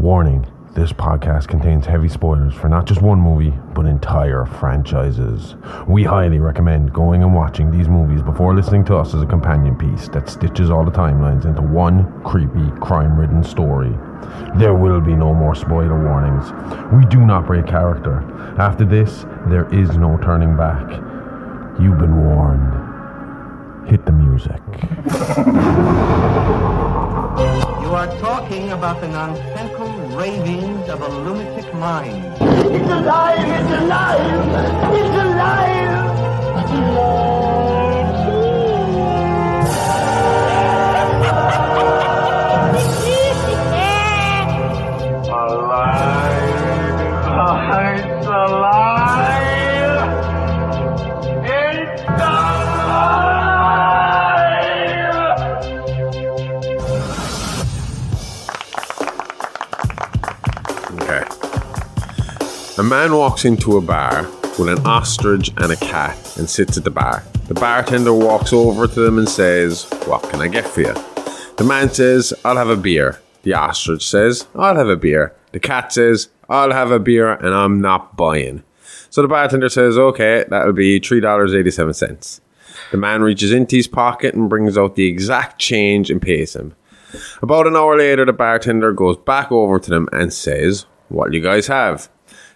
Warning, this podcast contains heavy spoilers for not just one movie, but entire franchises. We highly recommend going and watching these movies before listening to us as a companion piece that stitches all the timelines into one creepy, crime-ridden story. There will be no more spoiler warnings. We do not break character. After this, there is no turning back. You've been warned. Hit the music. You are talking about the nonsensical ravings of a lunatic mind. It's alive! It's alive! It's alive! It's alive! Alive! It's alive! It's alive! A man walks into a bar with an ostrich and a cat and sits at the bar. The bartender walks over to them and says, "What can I get for you?" The man says, "I'll have a beer." The ostrich says, "I'll have a beer." The cat says, "I'll have a beer and I'm not buying." So the bartender says, "Okay, that'll be $3.87. The man reaches into his pocket and brings out the exact change and pays him. About an hour later, the bartender goes back over to them and says, "What do you guys have?"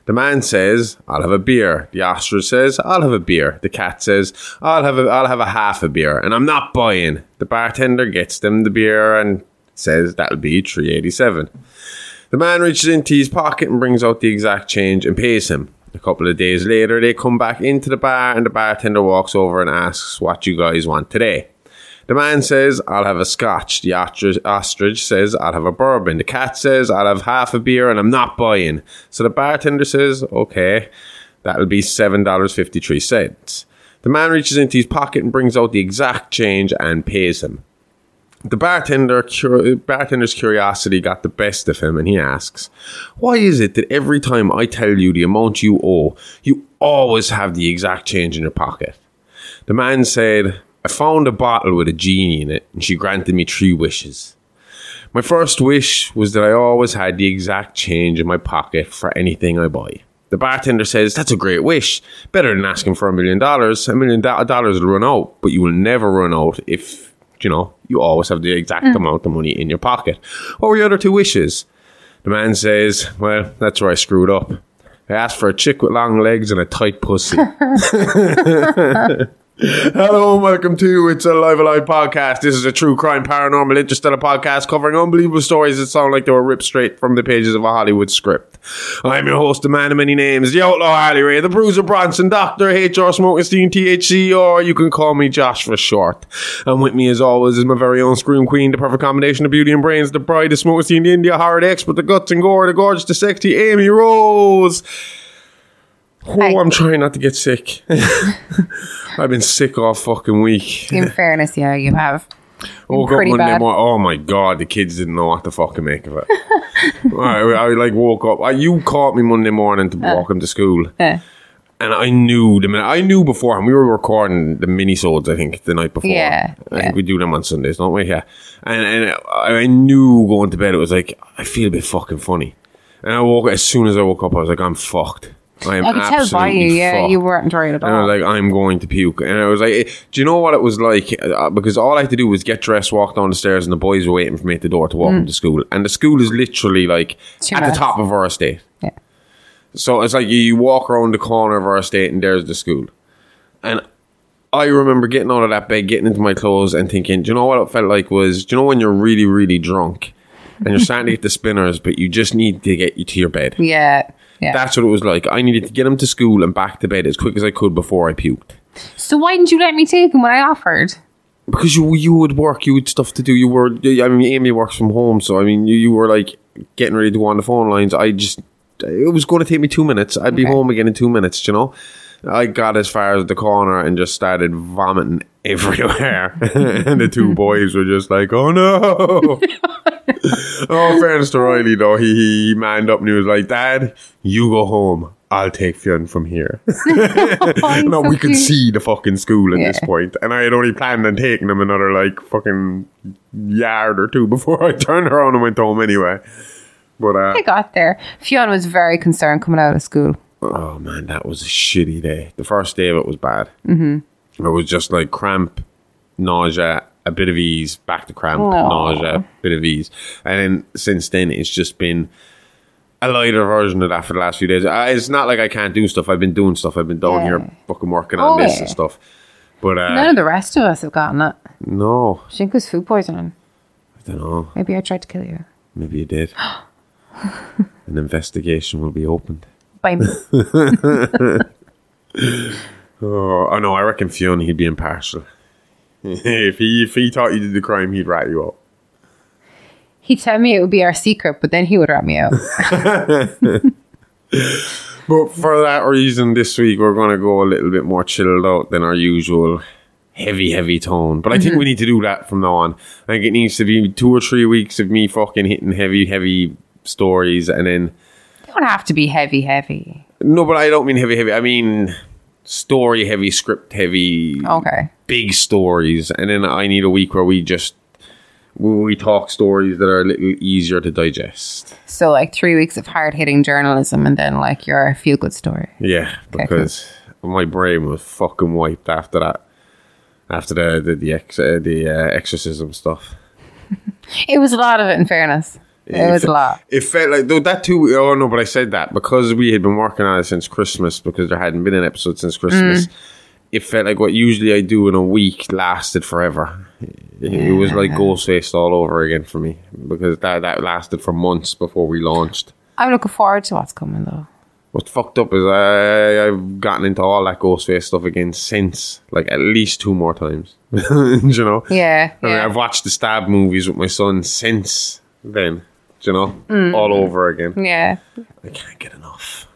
The man says, "I'll have a beer." The ostrich says, "I'll have a beer." The cat says, I'll have a half a beer, and I'm not buying." The bartender gets them the beer and says, "That'll be $3.87. The man reaches into his pocket and brings out the exact change and pays him. A couple of days later, they come back into the bar and the bartender walks over and asks, "What you guys want today?" The man says, "I'll have a scotch." The ostrich says, "I'll have a bourbon." The cat says, "I'll have half a beer and I'm not buying." So the bartender says, "Okay, that'll be $7.53. The man reaches into his pocket and brings out the exact change and pays him. The bartender's curiosity got the best of him and he asks, "Why is it that every time I tell you the amount you owe, you always have the exact change in your pocket?" The man said, "I found a bottle with a genie in it and she granted me 3 wishes. My first wish was that I always had the exact change in my pocket for anything I buy." The bartender says, "That's a great wish. Better than asking for $1 million. $1 million will run out, but you will never run out if, you know, you always have the exact amount of money in your pocket. What were your other 2 wishes? The man says, "Well, that's where I screwed up. I asked for a chick with long legs and a tight pussy." Hello and welcome to It's a Live Alive Podcast. This is a true crime, paranormal, interstellar podcast covering unbelievable stories that sound like they were ripped straight from the pages of a Hollywood script. I'm your host, the man of many names, the outlaw Harley Ray, the bruiser Bronson, Dr. H.R. Smokenstein, THC, or you can call me Josh for short. And with me as always is my very own Scream Queen, the perfect combination of beauty and brains, the bride of Smokenstein, the India horror, the expert, the guts and gore, the gorgeous, the sexy Amy Rose. Oh, hi. I'm trying not to get sick. I've been sick all fucking week. In fairness, yeah, you have. Oh, God, Monday morning. Oh, my God, the kids didn't know what to fucking make of it. I like woke up. You caught me Monday morning to walk him to school. And I knew the minute. I knew beforehand. We were recording the mini-sodes, I think, the night before. Yeah. I think we do them on Sundays, don't we? Yeah. And I knew going to bed, it was like, I feel a bit fucking funny. And as soon as I woke up, I was like, I'm fucked. I could tell by you, yeah, you weren't enjoying it at all. And I was like, I'm going to puke. And I was like, do you know what it was like? Because all I had to do was get dressed, walk down the stairs, and the boys were waiting for me at the door to walk them to school. And the school is literally like the top of our estate. Yeah. So it's like you walk around the corner of our estate and there's the school. And I remember getting out of that bed, getting into my clothes and thinking, do you know what it felt like was, do you know when you're really, really drunk and you're starting to get the spinners, but you just need to get you to your bed? Yeah. Yeah. That's what it was like. I needed to get him to school and back to bed as quick as I could before I puked. So why didn't you let me take him when I offered? Because you would work, you had stuff to do. You were, I mean, Amy works from home, so I mean, you were like getting ready to go on the phone lines. It was going to take me 2 minutes. I'd be home again in 2 minutes, you know. I got as far as the corner and just started vomiting everywhere. And the 2 boys were just like, "Oh no." Oh, fairness to Riley though, he manned up and he was like, "Dad, you go home. I'll take Fionn from here." No, we could see the fucking school at this point. And I had only planned on taking him another like fucking yard or 2 before I turned around and went home anyway. But I got there. Fionn was very concerned coming out of school. Oh, man, that was a shitty day. The first day of it was bad. Mm-hmm. It was just like cramp, nausea, a bit of ease, back to cramp, nausea, a bit of ease. And then since then, it's just been a lighter version of that for the last few days. It's not like I can't do stuff. I've been doing stuff. I've been down here fucking working on this and stuff. But none of the rest of us have gotten it. No. I think it was food poisoning. I don't know. Maybe I tried to kill you. Maybe you did. An investigation will be opened. By me. Oh no, I reckon Fionn, he'd be impartial. If he thought you did the crime, he'd rat you out. He'd tell me it would be our secret, but then he would rat me out. But for that reason, this week we're going to go a little bit more chilled out than our usual heavy tone. But I think we need to do that from now on. I think it needs to be 2 or 3 weeks of me fucking hitting heavy stories, and then... They don't have to be heavy. No, but I don't mean heavy. I mean... story heavy, script heavy, big stories. And then I need a week where we talk stories that are a little easier to digest. So like 3 weeks of hard-hitting journalism and then like your feel-good story. Yeah, because my brain was fucking wiped after that, after the exorcism stuff. It was a lot of it, in fairness. It was a lot. It felt like, though, that too. Oh no, but I said that because we had been working on it since Christmas, because there hadn't been an episode since Christmas. It felt like what usually I do in a week lasted forever. It was like Ghostface all over again for me, because that lasted for months before we launched. I'm looking forward to what's coming though. What's fucked up is I've gotten into all that Ghostface stuff again since, like, at least 2 more times. You know? Yeah. I mean, I've watched the Stab movies with my son since then. You know, all over again. Yeah. I can't get enough.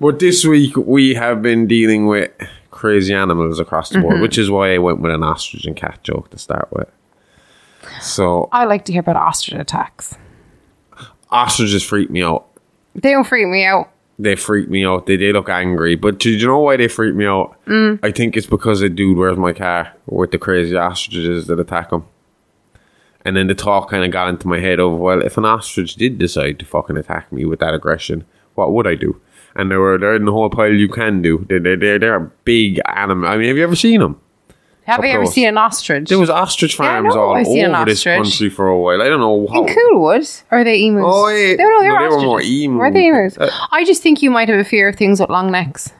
But this week we have been dealing with crazy animals across the board, which is why I went with an ostrich and cat joke to start with. So I like to hear about ostrich attacks. Ostriches freak me out. They don't freak me out. They freak me out. They look angry. But do you know why they freak me out? I think it's because a dude wears my car with the crazy ostriches that attack him. And then the talk kind of got into my head of, well, if an ostrich did decide to fucking attack me with that aggression, what would I do? And they're in the whole pile you can do. They're a big animal. I mean, have you ever seen them? Have you ever seen an ostrich? There was ostrich farms all over this country for a while. I don't know how. In Coolwood? Or are they emus? Oh, yeah. No, they were more emus. Were they emus? I just think you might have a fear of things with long necks.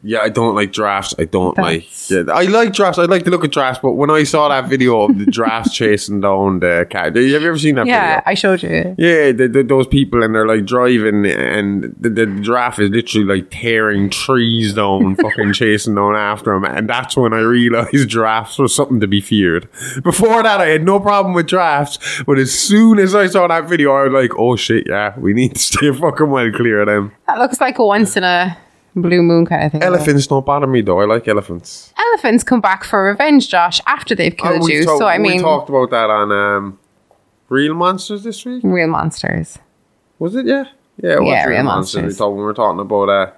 Yeah, I don't like drafts. I like drafts. I like to look at drafts, but when I saw that video of the drafts chasing down the cat, have you ever seen that video? Yeah, I showed you. Yeah, those people, and they're like driving, and the draft is literally like tearing trees down, fucking chasing down after them. And that's when I realized drafts were something to be feared. Before that, I had no problem with drafts, but as soon as I saw that video, I was like, oh shit, yeah, we need to stay fucking well clear of them. That looks like a once in a blue moon kind of thing. Elephants don't bother me though. I like elephants. Elephants come back for revenge, Josh, after they've killed you. So I mean, we talked about that on Real Monsters this week. Real Monsters. Was it? Yeah. Yeah, it was Real Monsters. We thought when we were talking about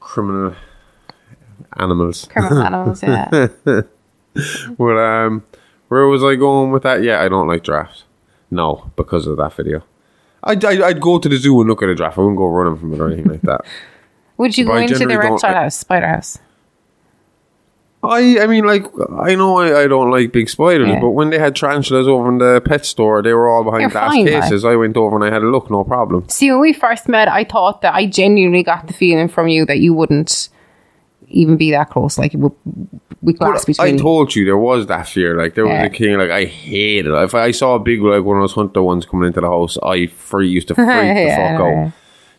criminal animals. Criminal animals, yeah. But where was I going with that? Yeah, I don't like drafts. No, because of that video. I'd go to the zoo and look at a draft. I wouldn't go running from it or anything like that. Would you go into the reptile house, spider house? I mean, like, I know I don't like big spiders, but when they had tarantulas over in the pet store, they were all behind glass cases. I went over and I had a look, no problem. See, when we first met, I thought that I genuinely got the feeling from you that you wouldn't even be that close. Like, with glass between. I told you there was that fear. Like, there was a king, like, I hated it. If I saw a big, like, one of those hunter ones coming into the house, I used to freak the fuck out.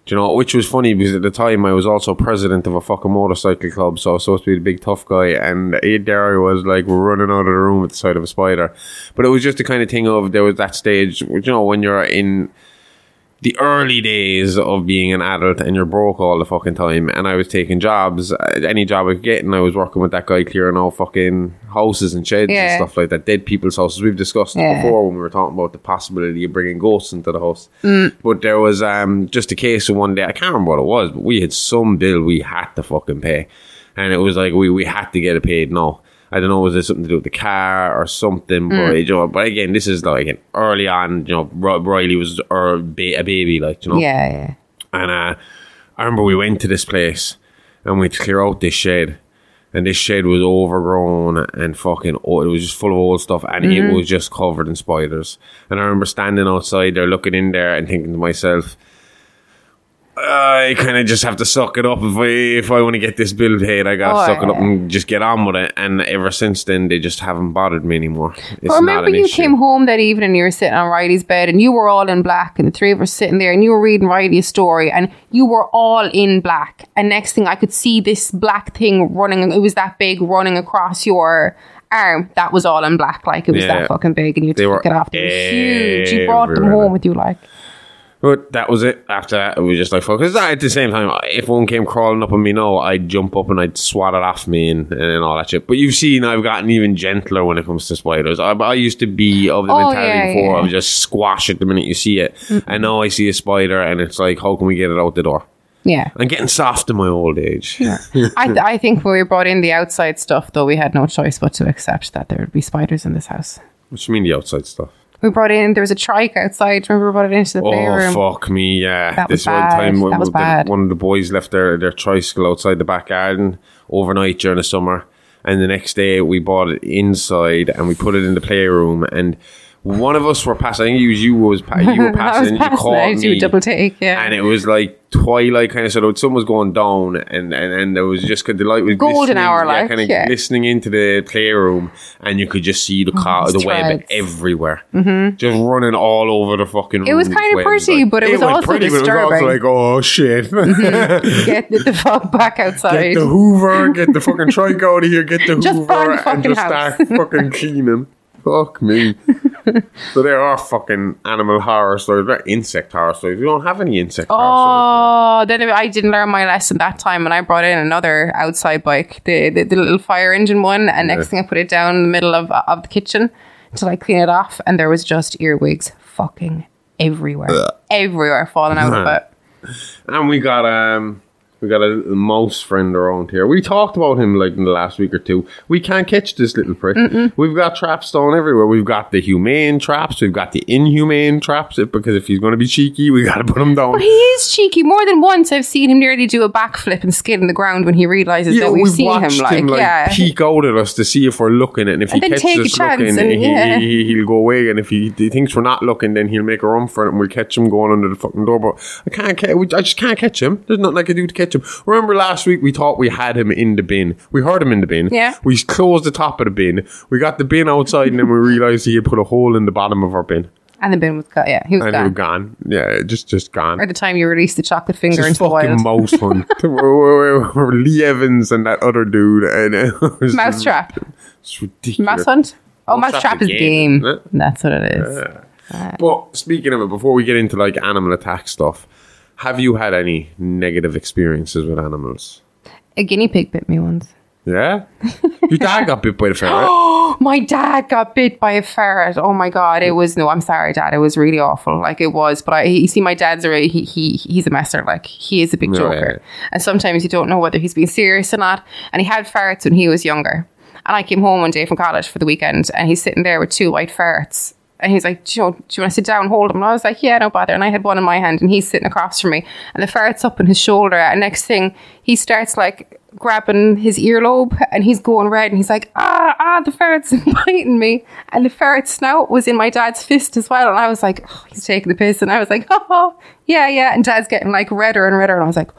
Do you know, which was funny because at the time I was also president of a fucking motorcycle club, so I was supposed to be the big tough guy, and there I was like running out of the room with the sight of a spider. But it was just the kind of thing of, there was that stage, you know, when you're in the early days of being an adult and you're broke all the fucking time, and I was taking jobs, any job I could get, and I was working with that guy clearing all fucking houses and sheds and stuff like that, dead people's houses. We've discussed it before when we were talking about the possibility of bringing ghosts into the house. But there was just a case of one day, I can't remember what it was, but we had some bill we had to fucking pay, and it was like we had to get it paid now. I don't know, was there something to do with the car or something? But, you know, but again, this is like early on, you know, Riley was a baby, like, you know. Yeah, yeah. And I remember we went to this place and we had to clear out this shed. And this shed was overgrown and fucking old. It was just full of old stuff and it was just covered in spiders. And I remember standing outside there looking in there and thinking to myself, I kind of just have to suck it up. If I want to get this bill paid, I got to suck it up and just get on with it. And ever since then, they just haven't bothered me anymore. It's not an issue. You came home that evening and you were sitting on Riley's bed and you were all in black and the three of us sitting there and you were reading Riley's story and you were all in black. And next thing I could see this black thing running. It was that big, running across your arm. That was all in black. Like, it was that fucking big and you took it off. It was huge. You brought them home with you, like. But that was it. After that, it was just like, fuck. Because at the same time, if one came crawling up on me now, I'd jump up and I'd swat it off me and all that shit. But you've seen I've gotten even gentler when it comes to spiders. I used to be of the mentality before. I would just squash it the minute you see it. Mm-hmm. And now I see a spider and it's like, how can we get it out the door? Yeah. I'm getting soft in my old age. Yeah. I think when we brought in the outside stuff, though, we had no choice but to accept that there would be spiders in this house. What do you mean the outside stuff? We brought in, there was a trike outside. Remember, we brought it into the playroom. Oh, fuck me, yeah. That this was bad. One of the boys left their tricycle outside the back garden overnight during the summer. And the next day, we brought it inside and we put it in the playroom. And one of us were passing. I think you were passing. You caught me. You double take, yeah. And it was like twilight kind of, so sun was going down and there was just the light was golden hour, like, kind of listening into the playroom, and you could just see the web everywhere, just running all over the fucking room. It was kind of pretty, but it was also disturbing. But it was also like, oh shit, get the fuck back outside, get the Hoover, get the fucking trike out of here, get the just Hoover, and just start fucking cleaning. Fuck me. So there are fucking animal horror stories. There are insect horror stories. We don't have any insect horror stories. Oh, then I didn't learn my lesson that time, and I brought in another outside bike, the little fire engine one, and next thing I put it down in the middle of the kitchen until I clean it off, and there was just earwigs fucking everywhere. Everywhere falling out of it. And we got a little mouse friend around here. We talked about him like in the last week or two. We can't catch this little prick. Mm-mm. We've got traps thrown everywhere. We've got the humane traps. We've got the inhumane traps. Because if he's going to be cheeky, we got to put him down. But he is cheeky. More than once, I've seen him nearly do a backflip and skid in the ground when he realizes that we've seen him. Like peek out at us to see if we're looking, and if he catches us looking, he'll go away. And if he thinks we're not looking, then he'll make a run for it, and we'll catch him going under the fucking door. But I just can't catch him. There's nothing I can do to catch him. Remember last week we thought we had him in the bin. We heard him in the bin. Yeah. We closed the top of the bin. We got the bin outside and then we realised he had put a hole in the bottom of our bin. And the bin was gone. Yeah, he was gone. Yeah, just gone. Or the time you released the chocolate finger into the wild. Fucking mouse hunt. We're Lee Evans and that other dude. And mouse trap. It's ridiculous. Mouse hunt? Oh, mouse trap is game. That's what it is. Yeah. But speaking of it, before we get into like animal attack stuff, have you had any negative experiences with animals? A guinea pig bit me once. Yeah? Your dad got bit by a ferret. Oh, my dad got bit by a ferret. Oh my God. It was, no, I'm sorry, Dad. It was really awful. Like it was, but you see my dad's already, he's a messer. Like he is a big joker. Yeah. And sometimes you don't know whether he's being serious or not. And he had ferrets when he was younger. And I came home one day from college for the weekend and he's sitting there with two white ferrets. And he's like, do you want to sit down and hold him? And I was like, yeah, no bother. And I had one in my hand and he's sitting across from me. And the ferret's up on his shoulder. And next thing, he starts like grabbing his earlobe and he's going red. And he's like, the ferret's biting me. And the ferret's snout was in my dad's fist as well. And I was like, oh, he's taking the piss. And I was like, oh, yeah, yeah. And Dad's getting like redder and redder. And I was like,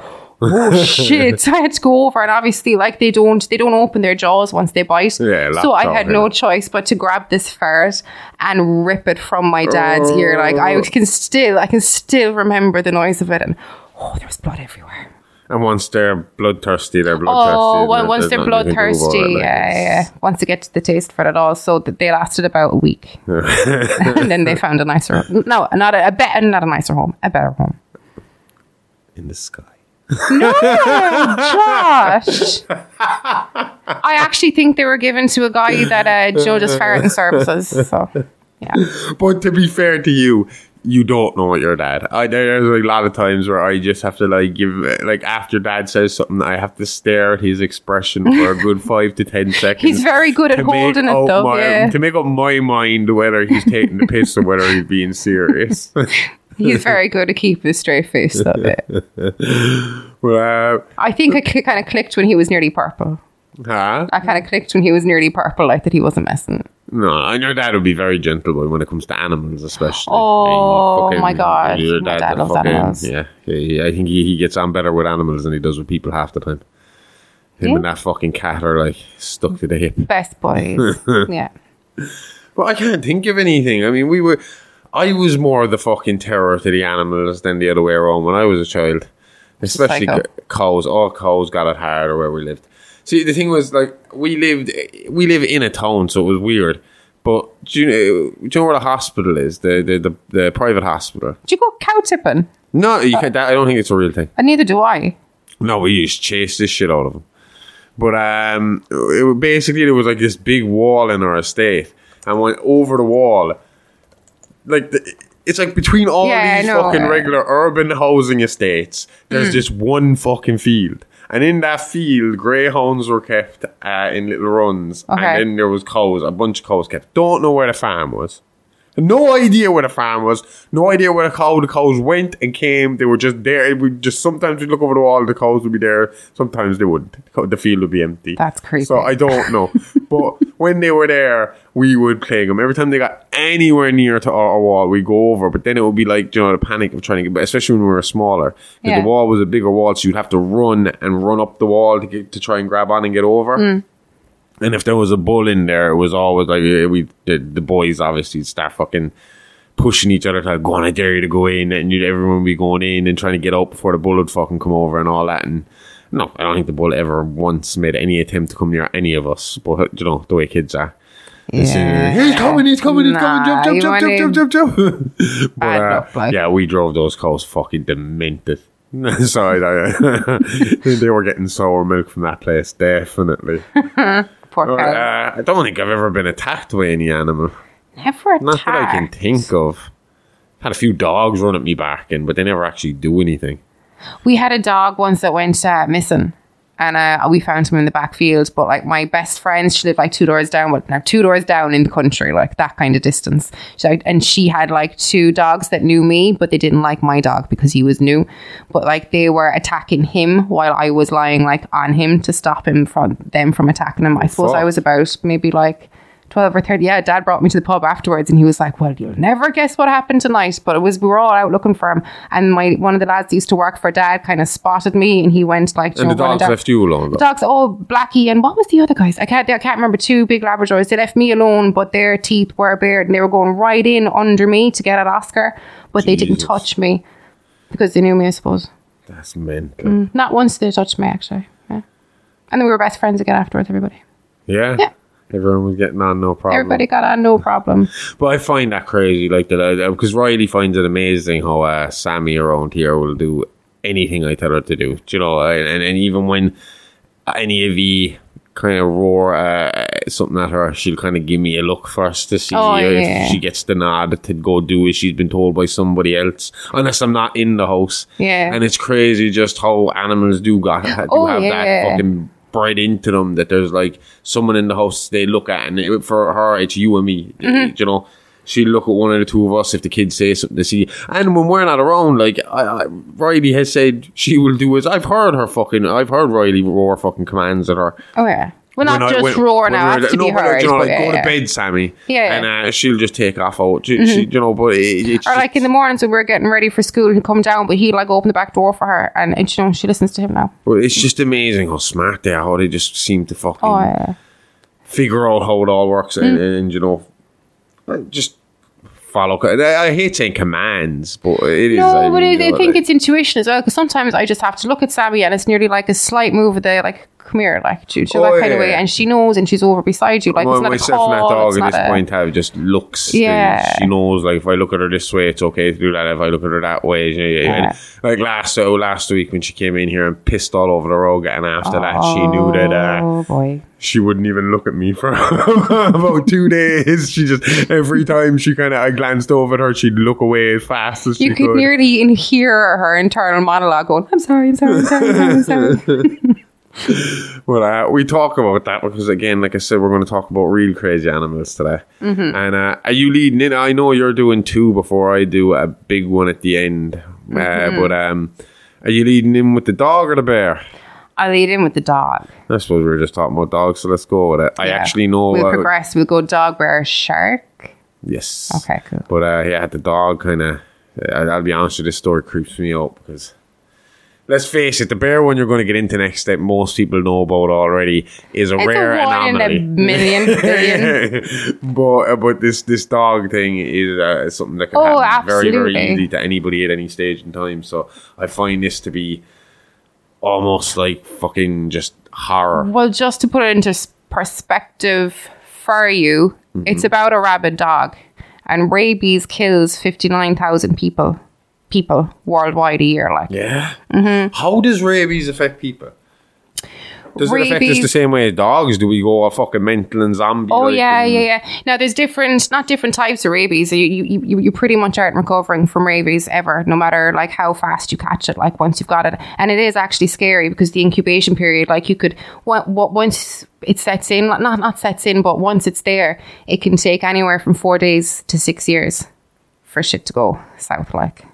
oh shit. I had to go over, and obviously like they don't open their jaws once they bite, so I had no choice but to grab this ferret and rip it from my dad's ear. Like I can still remember the noise of it, and there was blood everywhere. And once they're bloodthirsty, once they get to the taste for it all, so they lasted about a week. And then they found a nicer home. A better home in the sky. No, Josh. I actually think they were given to a guy that Joe just ferreting services. So, yeah. But to be fair to you, you don't know you're dad. There's like a lot of times where I just have to like give, like after dad says something, I have to stare at his expression for a good 5 to 10 seconds. He's very good at holding it though. To make up my mind whether he's taking the piss or whether he's being serious. He's very good at keeping a straight face though. Well, I think I kind of clicked when he was nearly purple. Huh? I kind of clicked when he was nearly purple, like that he wasn't messing. No, and your dad would be very gentle when it comes to animals, especially. Oh, my God. My dad loves animals. Yeah, I think he gets on better with animals than he does with people half the time. Him and that fucking cat are like stuck to the hip. Best boys. Yeah. Well, I can't think of anything. I mean, I was more the fucking terror to the animals than the other way around when I was a child. Especially cows. All cows got it harder where we lived. See, the thing was, like, we live in a town, so it was weird. But do you know where the hospital is? The private hospital. Do you go cow tipping? No, you can't. I don't think it's a real thing. And neither do I. No, we used to chase this shit out of them. But basically there was like this big wall in our estate, and went over the wall, like it's like between all these regular urban housing estates. There's this one fucking field. And in that field, greyhounds were kept in little runs. Okay. And then there was cows, a bunch of cows kept. Don't know where the farm was. No idea where the farm was. No idea where the cows went and came. They were just there. Sometimes we'd look over the wall, the cows would be there. Sometimes they wouldn't. The field would be empty. That's crazy. So I don't know. But when they were there, we would play them. Every time they got anywhere near to our wall, we'd go over. But then it would be like, the panic of trying to get, especially when we were smaller. Yeah. The wall was a bigger wall, so you'd have to run up the wall to try and grab on and get over. Mm. And if there was a bull in there, it was always like the boys obviously start fucking pushing each other to like, go on, I dare you to go in, and everyone would be going in and trying to get up before the bull would fucking come over and all that. And no, I don't think the bull ever once made any attempt to come near any of us. But the way kids are. Yeah. He's coming, jump. But, we drove those cows fucking demented. Sorry, they were getting sour milk from that place, definitely. I don't think I've ever been attacked by any animal. Never attacked. Not that I can think of. Had a few dogs run at me barking, but they never actually do anything. We had a dog once that went missing, and we found him in the backfield. But like my best friend, she lived like 2 doors down. Well, now 2 doors down in the country, like that kind of distance. And she had like 2 dogs that knew me, but they didn't like my dog because he was new. But like they were attacking him while I was lying like on him to stop him from attacking him. I suppose I was about maybe like 12 or 13. Yeah, Dad brought me to the pub afterwards, and he was like, "Well, you'll never guess what happened tonight." But we were all out looking for him, and one of the lads that used to work for Dad kind of spotted me, and he went like, "And the dogs left you alone." The dogs, Blackie, and what was the other guys? I can't remember. 2 big Labradors. They left me alone, but their teeth were bared, and they were going right in under me to get at Oscar, but they didn't touch me because they knew me, I suppose. That's mental. Not once they touched me actually. Yeah, and then we were best friends again afterwards. Everybody. Yeah. Everyone was getting on no problem. Everybody got on no problem. But I find that crazy, like that, because Riley finds it amazing how Sammy around here will do anything I tell her to do. Do you know? And even when any of you kind of roar something at her, she'll kind of give me a look first to see if she gets the nod to go do as she's been told by somebody else, unless I'm not in the house. Yeah. And it's crazy just how animals do have that fucking bred into them, that there's like someone in the house they look at, and for her it's you and me. Mm-hmm. You know, she'll look at one of the 2 of us if the kids say something to see. And when we're not around, like Riley has said she will do as I've heard Riley roar fucking commands at her. Oh yeah. We're not just roar now. I have to be heard. Go to bed, Sammy. Yeah. And she'll just take off out. But it's or like in the mornings when we're getting ready for school, he'll come down, but he'll like open the back door for her, and she listens to him now. Well, it's just amazing how smart they are, how they just seem to fucking figure out how it all works, and just follow. I hate saying commands, but it is. No, but I think it's intuition as well, because sometimes I just have to look at Sammy, and it's nearly like a slight move of the like, come here, like that kind of way, and she knows, and she's over beside you. Like it's not myself a call, and that dog at this point have just looks. Yeah, she knows. Like if I look at her this way, it's okay to do that. If I look at her that way, and like last week when she came in here and pissed all over the rug, and after that she knew that she wouldn't even look at me for about 2 days. She just, every time she kind of, I glanced over at her, she'd look away as fast as she could. You could nearly hear her internal monologue going, I'm sorry. Well, we talk about that because, again, like I said, we're going to talk about real crazy animals today. Mm-hmm. And are you leading in? I know you're doing two before I do a big one at the end. Mm-hmm. But are you leading in with the dog or the bear? I lead in with the dog. I suppose we were just talking about dogs, so let's go with it. Yeah. I actually know... We'll progress. We'll go dog, bear, shark. Yes. Okay, cool. But yeah, the dog kind of... I'll be honest with you, this story creeps me up because... Let's face it, the bear one you're going to get into next that most people know about already is a rare anomaly. It's a one in a million. But this dog thing is something that can happen very, very easily to anybody at any stage in time. So I find this to be almost like fucking just horror. Well, just to put it into perspective for you, mm-hmm. It's about a rabid dog. And rabies kills 59,000 people worldwide a year, like. Yeah. Mm-hmm. How does rabies affect people? Does it affect us the same way as dogs? Do we go all fucking mental and zombie? Oh, yeah. Now, there's not different types of rabies. You pretty much aren't recovering from rabies ever, no matter like how fast you catch it, like once you've got it. And it is actually scary because the incubation period, like you could, once it sets in, not sets in, but once it's there, it can take anywhere from 4 days to 6 years for shit to go south, like.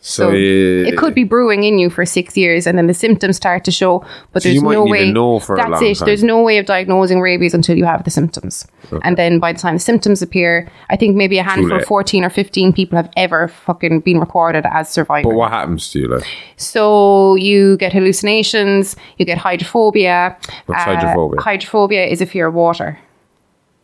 So it could be brewing in you for 6 years and then the symptoms start to show, but so there's no way there's no way of diagnosing rabies until you have the symptoms. Okay. And then by the time the symptoms appear, I think maybe a handful of 14 or 15 people have ever fucking been recorded as survivors. But what happens to you, like? So you get hallucinations, you get hydrophobia. What's hydrophobia? Hydrophobia is a fear of water.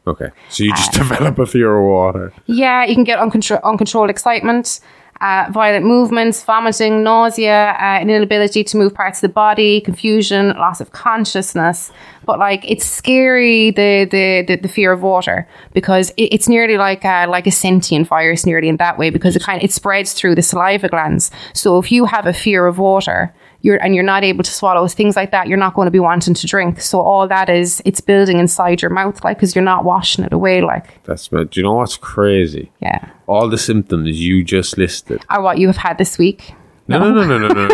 Okay. So you just develop a fear of water. Yeah, you can get uncontrolled excitement. Violent movements, vomiting, nausea, an inability to move parts of the body, confusion, loss of consciousness. But like, it's scary, the fear of water, because it's nearly like a sentient virus, nearly in that way, because it spreads through the saliva glands. So if you have a fear of water, you're not able to swallow things like that, you're not going to be wanting to drink. So all that is, it's building inside your mouth, like, because you're not washing it away, like. That's, do you know what's crazy? Yeah. All the symptoms you just listed are what you have had this week. No.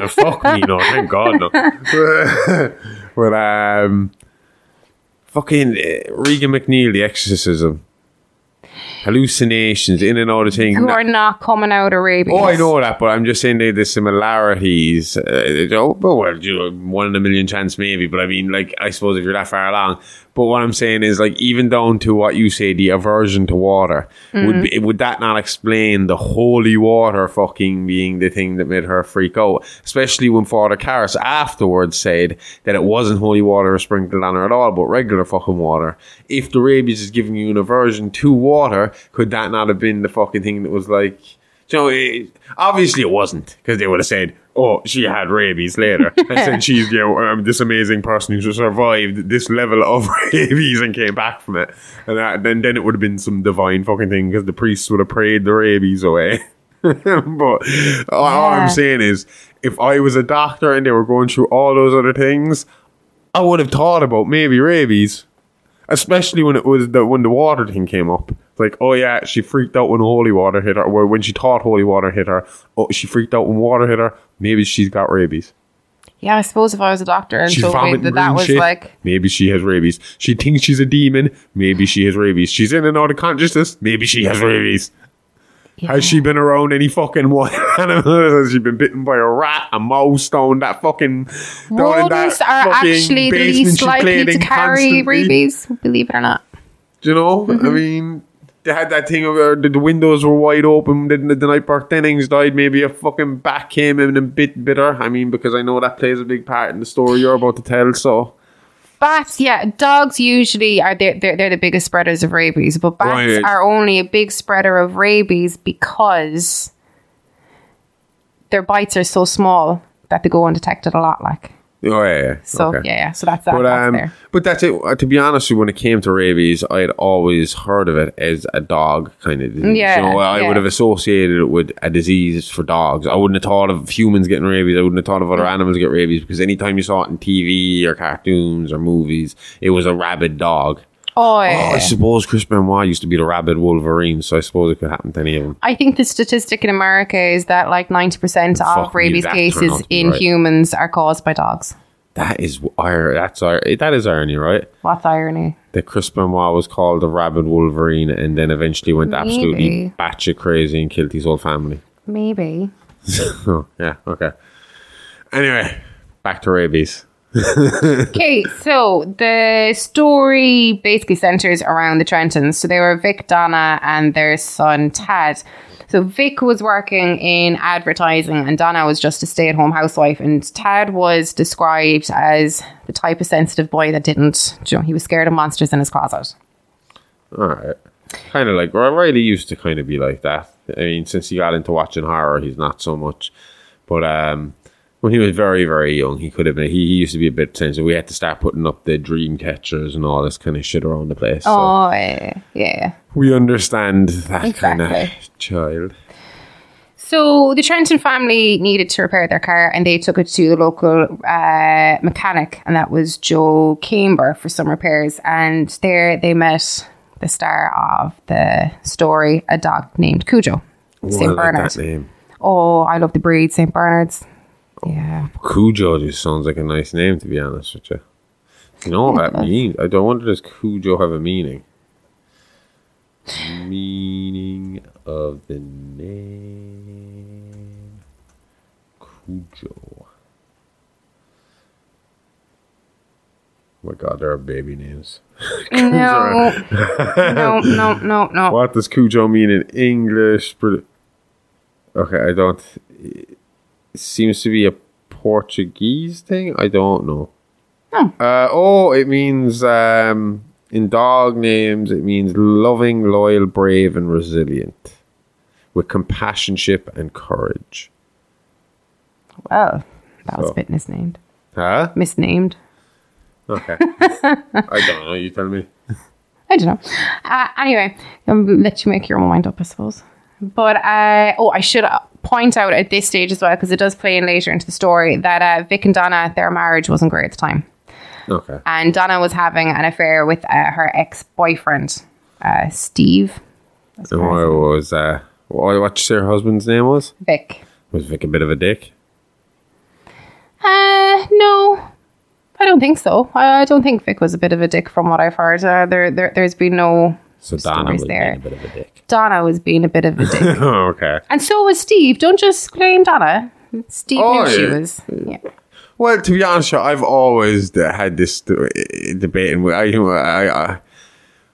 Fuck me, no. Thank God, no. But fucking Regan McNeil, the exorcism. Hallucinations, in and out of things. You are not coming out of rabies. Oh, I know that, but I'm just saying there's similarities. One in a million chance maybe, but I mean, like, I suppose if you're that far along. But what I'm saying is, like, even down to what you say, the aversion to water, would that not explain the holy water fucking being the thing that made her freak out? Especially when Father Karras afterwards said that it wasn't holy water sprinkled on her at all, but regular fucking water. If the rabies is giving you an aversion to water, could that not have been the fucking thing that was like... You know, obviously it wasn't, because they would have said, oh, she had rabies later. And said she's this amazing person who survived this level of rabies and came back from it. And then it would have been some divine fucking thing, because the priests would have prayed the rabies away. But all I'm saying is, if I was a doctor and they were going through all those other things, I would have thought about maybe rabies. Especially when it was when the water thing came up. It's like, oh yeah, she freaked out when holy water hit her. Or when she thought holy water hit her. Oh, she freaked out when water hit her. Maybe she's got rabies. Yeah, I suppose if I was a doctor and told me that was shit, like... Maybe she has rabies. She thinks she's a demon. Maybe she has rabies. She's in and out of consciousness. Maybe she has rabies. Yeah. Has she been around any fucking wild animals? Has she been bitten by a rat, a mouse, rodents are actually the least likely to carry rabies, believe it or not. Do you know? Mm-hmm. I mean, they had that thing where the windows were wide open. The night Bart Dennings died, maybe a fucking bat came in and bit her. I mean, because I know that plays a big part in the story you're about to tell, so... Bats, yeah. Dogs usually are they're the biggest spreaders of rabies, but bats are only a big spreader of rabies because their bites are so small that they go undetected a lot, like. Oh, yeah. So, okay. Yeah. So that's that. But that's it. To be honest, when it came to rabies, I had always heard of it as a dog kind of disease. Yeah. So I would have associated it with a disease for dogs. I wouldn't have thought of humans getting rabies. I wouldn't have thought of other animals get rabies, because anytime you saw it in TV or cartoons or movies, it was a rabid dog. Oh, yeah. I suppose Chris Benoit used to be the rabid Wolverine, so I suppose it could happen to any of them. I think the statistic in America is that like 90% of rabies cases in humans are caused by dogs. That is irony. That is irony, right? What's irony? That Chris Benoit was called the rabid Wolverine and then eventually went absolutely batshit crazy and killed his whole family. Maybe. Oh, yeah, okay. Anyway, back to rabies. Okay, so the story basically centers around the Trentons. So they were Vic, Donna, and their son Tad. So Vic was working in advertising and Donna was just a stay-at-home housewife, and Tad was described as the type of sensitive boy that didn't, you know, he was scared of monsters in his closet. Alright. Kind of like Riley used to kind of be like that. I mean, since he got into watching horror, he's not so much, but when he was very, very young, he could have been. He used to be a bit sensitive. We had to start putting up the dream catchers and all this kind of shit around the place. Oh, so yeah. We understand that kind of child. So the Trenton family needed to repair their car, and they took it to the local mechanic, and that was Joe Camber, for some repairs. And there they met the star of the story, a dog named Cujo. St. Bernard's. That name. Oh, I love the breed, St. Bernard's. Yeah. Cujo just sounds like a nice name, to be honest with you. You know what that means? I don't wonder, does Cujo have a meaning? Meaning of the name Cujo. Oh my God, there are baby names. No. What does Cujo mean in English? Okay, I don't. It seems to be a Portuguese thing. I don't know. Oh. It means, in dog names, it means loving, loyal, brave, and resilient. With compassionship and courage. Well, that was a bit misnamed. Huh? Misnamed. Okay. I don't know. You tell me. I don't know. Anyway, I'll let you make your own mind up, I suppose. But, I should point out at this stage as well, because it does play in later into the story, that Vic and Donna, their marriage wasn't great at the time. Okay. And Donna was having an affair with her ex-boyfriend, Steve. What's their husband's name was? Vic. Was Vic a bit of a dick? No. I don't think so. I don't think Vic was a bit of a dick from what I've heard. There's been no... So Donna was being a bit of a dick. Donna was being a bit of a dick. Okay. And so was Steve. Don't just blame Donna. Steve knew she was. Yeah. Well, to be honest, I've always had this debate.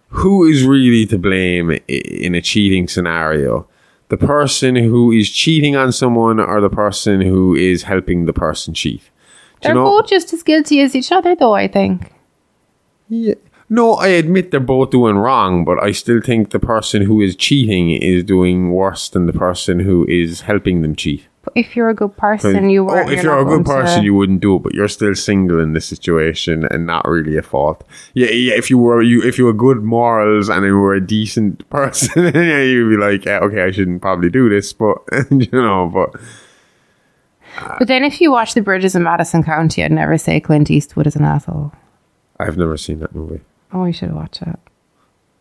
Who is really to blame in a cheating scenario? The person who is cheating on someone or the person who is helping the person cheat? They're both just as guilty as each other, though, I think. Yeah. No, I admit they're both doing wrong, but I still think the person who is cheating is doing worse than the person who is helping them cheat. But if you're a good person, you wouldn't. If you're a good person, you wouldn't do it. But you're still single in this situation, and not really at fault. Yeah. If you were good morals and you were a decent person, yeah, you'd be like, yeah, okay, I shouldn't probably do this, but but. But then, if you watch The Bridges in Madison County, I'd never say Clint Eastwood is an asshole. I've never seen that movie. Oh, you should watch it.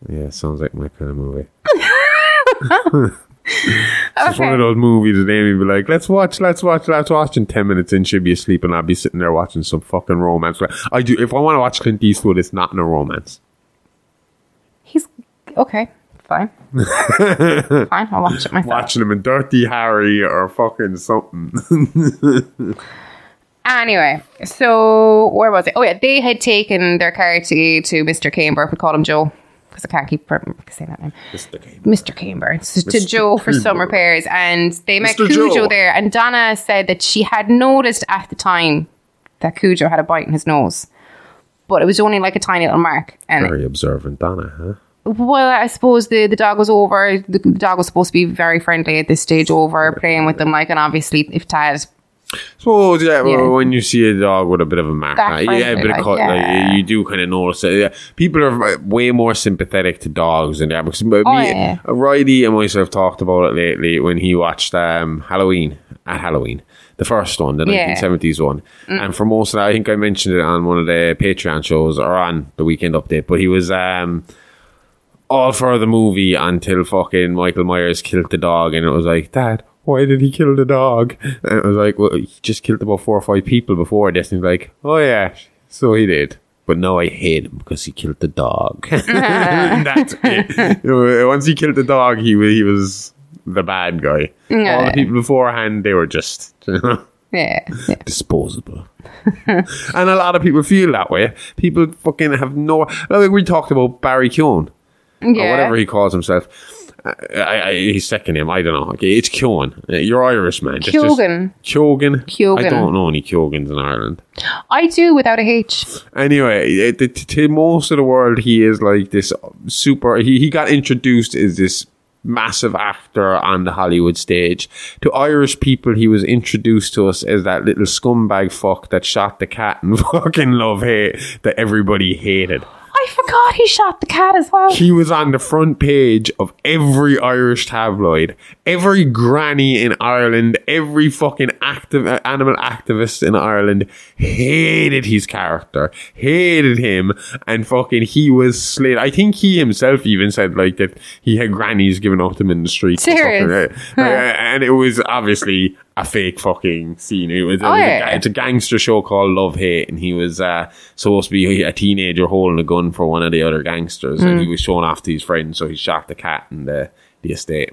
Yeah, sounds like my kind of movie. It's one of those movies that Amy would be like, let's watch. And 10 minutes in, she'd be asleep and I'd be sitting there watching some fucking romance. I do. If I want to watch Clint Eastwood, it's not in a romance. He's... Okay, fine. Fine, I'll watch it myself. Watching him in Dirty Harry or fucking something. Anyway, so where was it? Oh, yeah, they had taken their car to Mr. Camber. We called him Joe because I can't keep saying that name. Mr. Camber. To Joe for some repairs. And they met Cujo there. And Donna said that she had noticed at the time that Cujo had a bite in his nose. But it was only like a tiny little mark. And very observant Donna, huh? Well, I suppose the dog was over. The dog was supposed to be very friendly at this stage, over playing with them. Like, and obviously, if Tad Well, yeah, yeah. When you see a dog with a bit of a mark, you do kind of notice that. Yeah. People are way more sympathetic to dogs than that. Because Riley and myself talked about it lately when he watched Halloween. The first one, the 1970s one. Mm. And for most of that, I think I mentioned it on one of the Patreon shows or on the Weekend Update. But he was all for the movie until fucking Michael Myers killed the dog. And it was like, Dad, why did he kill the dog? And it was like, well, he just killed about 4 or 5 people before this. And he's like, oh yeah, so he did. But now I hate him because he killed the dog. That's it. Once he killed the dog, he was the bad guy. Yeah. All the people beforehand, they were just disposable. And a lot of people feel that way. People fucking have no, like we talked about Barry Keoghan, or whatever he calls himself. He's second name, I don't know. Okay, it's Keoghan. You're Irish, man. Keoghan. I don't know any Keoghans in Ireland. I do, without a H. Anyway, to most of the world, he is like this super. He got introduced as this massive actor on the Hollywood stage. To Irish people, he was introduced to us as that little scumbag fuck that shot the cat and fucking Love Hate that everybody hated. I forgot he shot the cat as well. He was on the front page of every Irish tabloid, every granny in Ireland, every fucking animal activist in Ireland hated his character, hated him, and fucking he was slayed. I think he himself even said like that he had grannies giving up to him in the street. Serious? And it was obviously a fake fucking scene. It's a gangster show called Love Hate, and he was supposed to be a teenager holding a gun for one of the other gangsters, and he was showing off to his friends, so he shot the cat in the estate.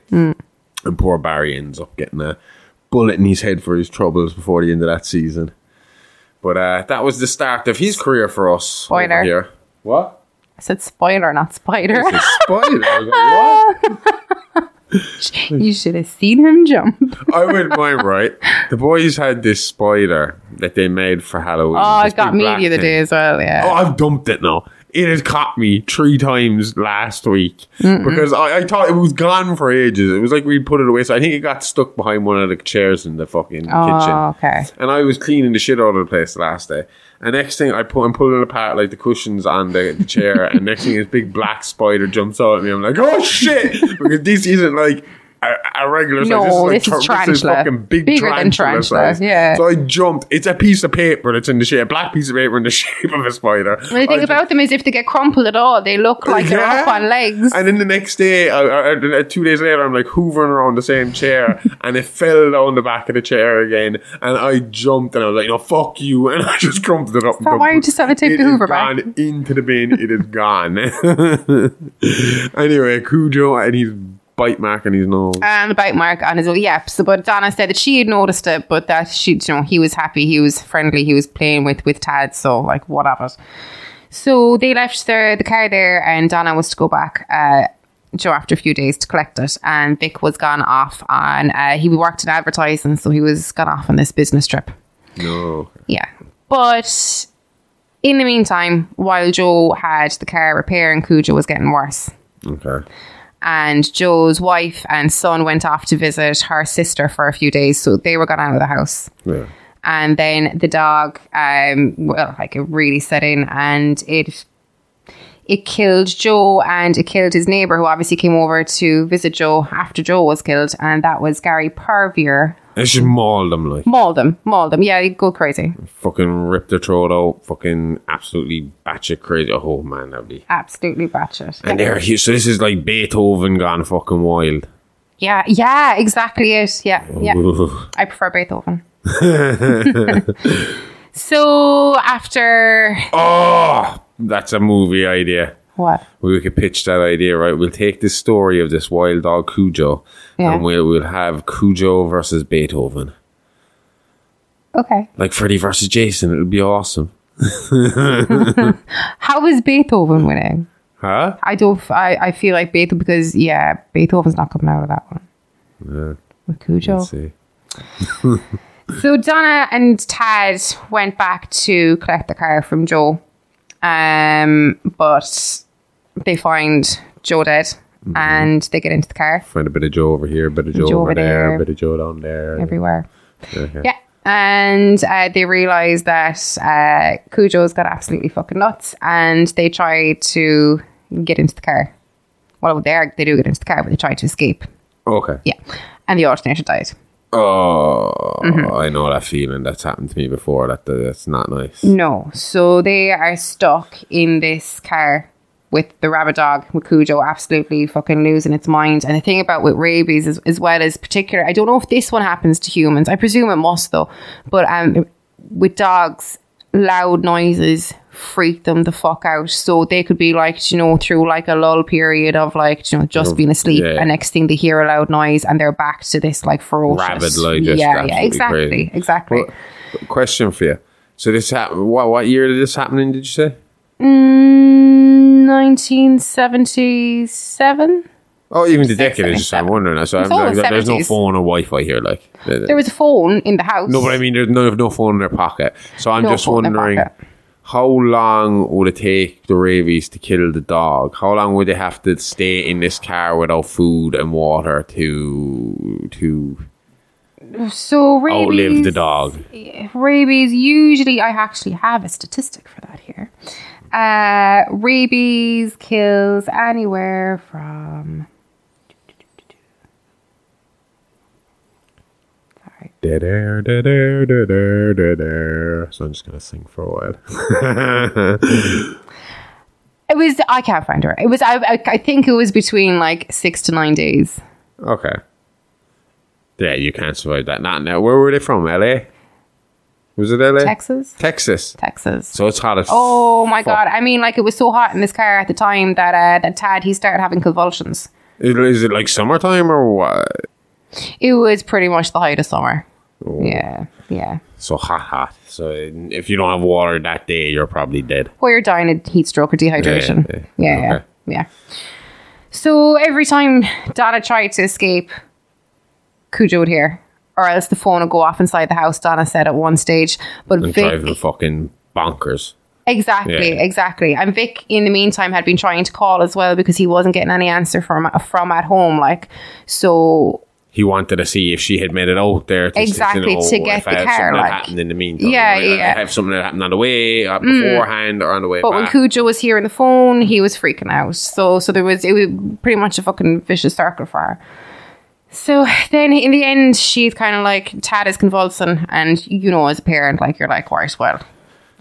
And poor Barry ends up getting a bullet in his head for his troubles before the end of that season. But that was the start of his career for us. Spoiler here. What? I said spoiler, not spider. I said spoiler. I was like, what? You should have seen him jump. I wouldn't mind, right? The boys had this spider that they made for Halloween. Oh, it got me the other day as well, yeah. Oh, I've dumped it now. It had caught me 3 times last week. Mm-mm. Because I thought it was gone for ages. It was like we put it away. So I think it got stuck behind one of the chairs in the fucking kitchen. Oh, okay. And I was cleaning the shit out of the place the last day. And next thing, I'm pulling apart like the cushions on the chair. And next thing, this big black spider jumps out at me. I'm like, oh shit! Because this isn't like a regular size. No, this is tarantula. This is fucking bigger tarantula than tarantula size. Yeah. So I jumped. It's a piece of paper that's in the shape, a black piece of paper in the shape of a spider. Well, the thing about them is if they get crumpled at all, they look like they're up on legs. And then the next day, 2 days later, I'm like hoovering around the same chair and it fell down the back of the chair again. And I jumped and I was like, no, fuck you. And I just crumpled it up. So why don't you have to take the hoover back? It is gone into the bin. It is gone. Anyway, Cujo and his bite mark on his nose. And a bite mark on his nose, yeah. So, but Donna said that she had noticed it, but that she, he was happy, he was friendly, he was playing with Tad, so like, what of it? So they left the car there, and Donna was to go back, Joe, after a few days to collect it, and Vic was gone off on, he worked in advertising, so he was gone off on this business trip. No. Yeah. But in the meantime, while Joe had the car repairing, Cujo was getting worse. Okay. And Joe's wife and son went off to visit her sister for a few days. So they were gone out of the house. Yeah. And then the dog, it really set in. And it killed Joe and it killed his neighbour who obviously came over to visit Joe after Joe was killed. And that was Gary Purvier. It just mauled them, like. Yeah, you go crazy. Fucking rip their throat out. Fucking absolutely batshit crazy. Oh, man, that'd be. Absolutely batshit. And they're huge. So this is like Beethoven gone fucking wild. Yeah, exactly it. Yeah. I prefer Beethoven. So, after. Oh, that's a movie idea. What? We could pitch that idea, right? We'll take this story of this wild dog Cujo, and we'll have Cujo versus Beethoven. Okay. Like Freddy versus Jason. It'll be awesome. How is Beethoven winning? Huh? I feel like Beethoven, because Beethoven's not coming out of that one. With Cujo. Let's see. So Donna and Tad went back to collect the car from Joe. But they find Joe dead, and they get into the car. Find a bit of Joe over here, a bit of Joe over there, a bit of Joe down there. Everywhere. Yeah. And they realised that Cujo's got absolutely fucking nuts, and they try to get into the car. Well, they do get into the car, but they try to escape. Okay. Yeah. And the alternator died. Oh, mm-hmm. I know that feeling. That's happened to me before. That's not nice. No. So they are stuck in this car with the rabid dog, with Cujo absolutely fucking losing its mind. And the thing about with rabies is, as well as particular, I don't know if this one happens to humans. I presume it must though. But with dogs, loud noises freak them the fuck out. So they could be like, you know, through like a lull period of like, you know, just being asleep. Yeah. And next thing they hear a loud noise and they're back to this like ferocious. Rabid, like just yeah, exactly, crazy. Exactly. Well, question for you. So this happened, what year did this happen in, did you say? 1977. Oh, even the decade is just, I'm wondering. So there's no phone or Wi-Fi here. Like there was a phone in the house. No, but I mean, there's no phone in their pocket. So I'm just wondering, how long would it take the rabies to kill the dog? How long would they have to stay in this car without food and water to? So rabies, outlive the dog. Rabies usually, I actually have a statistic for that here. Rabies kills anywhere from so I'm just gonna sing for a while. It was, I can't find her. It was I think it was between like 6 to 9 days. Okay. Yeah, you can't survive that. Not now. Where were they from? LA? Was it LA? Texas. So it's hot as oh my fuck. God. I mean, like, it was so hot in this car at the time that that Tad, he started having convulsions. Is it like summertime or what? It was pretty much the height of summer. Oh. Yeah. So hot. So if you don't have water that day, you're probably dead. Well, you're dying of heat stroke or dehydration. Yeah. So every time Donna tried to escape, Cujo would hear. Or else the phone would go off inside the house, Donna said at one stage. But and Vic, drive the fucking bonkers. Exactly. And Vic, in the meantime, had been trying to call as well because he wasn't getting any answer from at home. Like, so he wanted to see if she had made it out there. To get the car. If I have something that happened in the meantime. I have something that happened on the way, beforehand, or on the way back. But when Cujo was hearing the phone, he was freaking out. So it was pretty much a fucking vicious circle for her. So then in the end, she's kind of like, Tad is convulsing. And, you know, as a parent, like, you're like, right, well,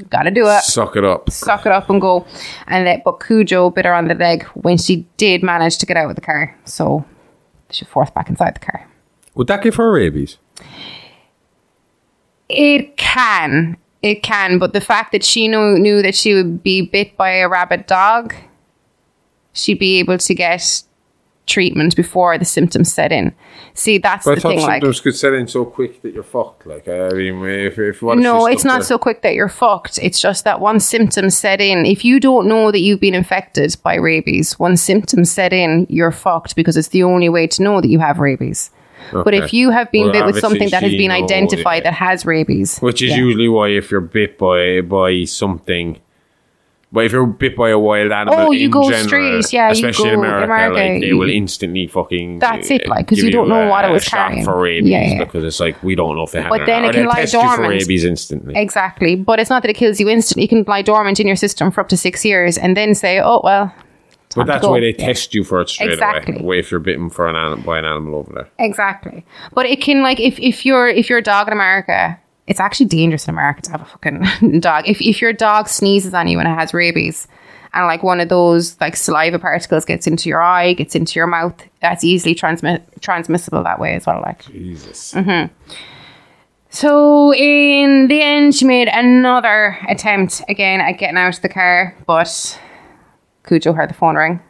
gotta do it. Suck it up and go. But Cujo bit her on the leg when she did manage to get out of the car. So she was forced back inside the car. Would that give her rabies? It can. But the fact that she knew that she would be bit by a rabid dog, she'd be able to get treatment before the symptoms set in. See, that's the thing. But I thought symptoms could set in so quick that you're fucked. Like, I mean, if what? No, it's not so quick that you're fucked. It's just that once symptoms set in, if you don't know that you've been infected by rabies, once symptoms set in, you're fucked because it's the only way to know that you have rabies. Okay. But if you have been bit with something that has been identified that has rabies, which is usually why if you're bit by something. But if you're bit by a wild animal, you go general, straight, especially in America, like, they will instantly fucking. That's it, like, because you don't know what it was carrying. For rabies, because it's like, we don't know if they have. But then it can lie dormant. For rabies instantly. Exactly, but it's not that it kills you instantly. It can lie dormant in your system for up to 6 years, and then say, "Oh well." But that's why they test you for it straight away if you're bitten for by an animal over there. Exactly, but it can, like, if you're a dog in America. It's actually dangerous in America to have a fucking dog. If your dog sneezes on you and it has rabies, and like one of those like saliva particles gets into your eye, gets into your mouth, that's easily transmissible that way as well. Like, Jesus. Mm-hmm. So in the end, she made another attempt again at getting out of the car, but Cujo heard the phone ring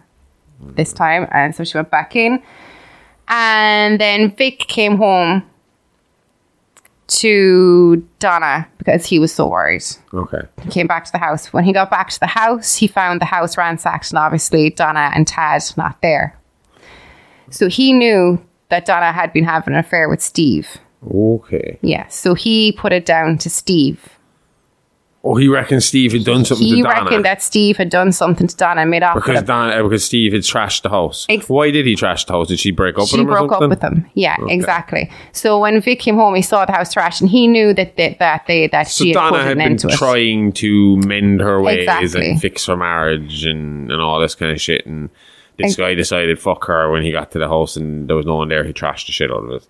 this time, and so she went back in, and then Vic came home to Donna because he was so worried. Okay. He came back to the house. When he got back to the house, he found the house ransacked and obviously Donna and Tad not there. So he knew that Donna had been having an affair with Steve. Okay. Yeah. So he put it down to Steve. Oh, he reckoned Steve had done something to Donna. He reckoned that Steve had done something to Donna and made off with him. Because Steve had trashed the house. Why did he trash the house? Did she break up with him or something? She broke up with him. Yeah, okay. Exactly. So when Vic came home, he saw the house trashed and he knew that she had put an end to it. So Donna had been trying to mend her ways and fix her marriage and all this kind of shit. And this guy decided fuck her when he got to the house and there was no one there. He trashed the shit out of it.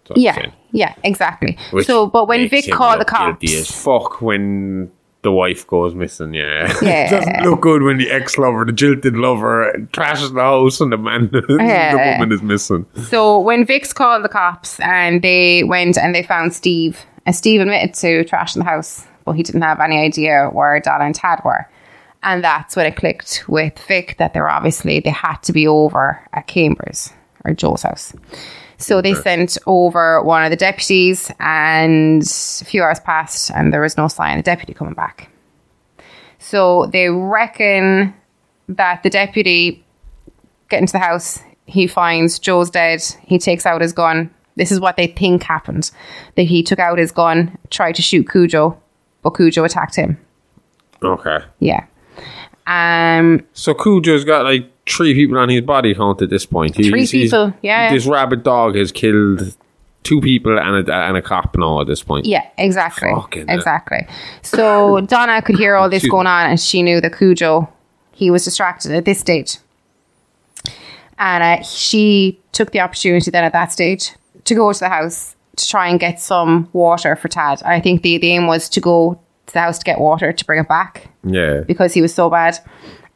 Yeah, exactly. But when Vic called the cops... Fuck when... The wife goes missing, yeah. It doesn't look good when the ex-lover, the jilted lover, trashes the house and the man, the woman is missing. So when Vic's called the cops and they went and they found Steve, and Steve admitted to trashing the house, but he didn't have any idea where Donna and Tad were. And that's when it clicked with Vic that they had to be over at Camber's or Joe's house. So they sent over one of the deputies and a few hours passed and there was no sign of the deputy coming back. So they reckon that the deputy gets into the house. He finds Joe's dead. He takes out his gun. This is what they think happened. That he took out his gun, tried to shoot Cujo, but Cujo attacked him. Okay. Yeah. So Cujo's got like 3 people on his body count at this point. Three people. This rabid dog has killed 2 people and a cop and all at this point. Yeah, exactly. Fucking exactly. So Donna could hear all this going on and she knew that Cujo, he was distracted at this stage. And she took the opportunity then at that stage to go to the house to try and get some water for Tad. I think the aim was to go to the house to get water to bring it back. Yeah. Because he was so bad.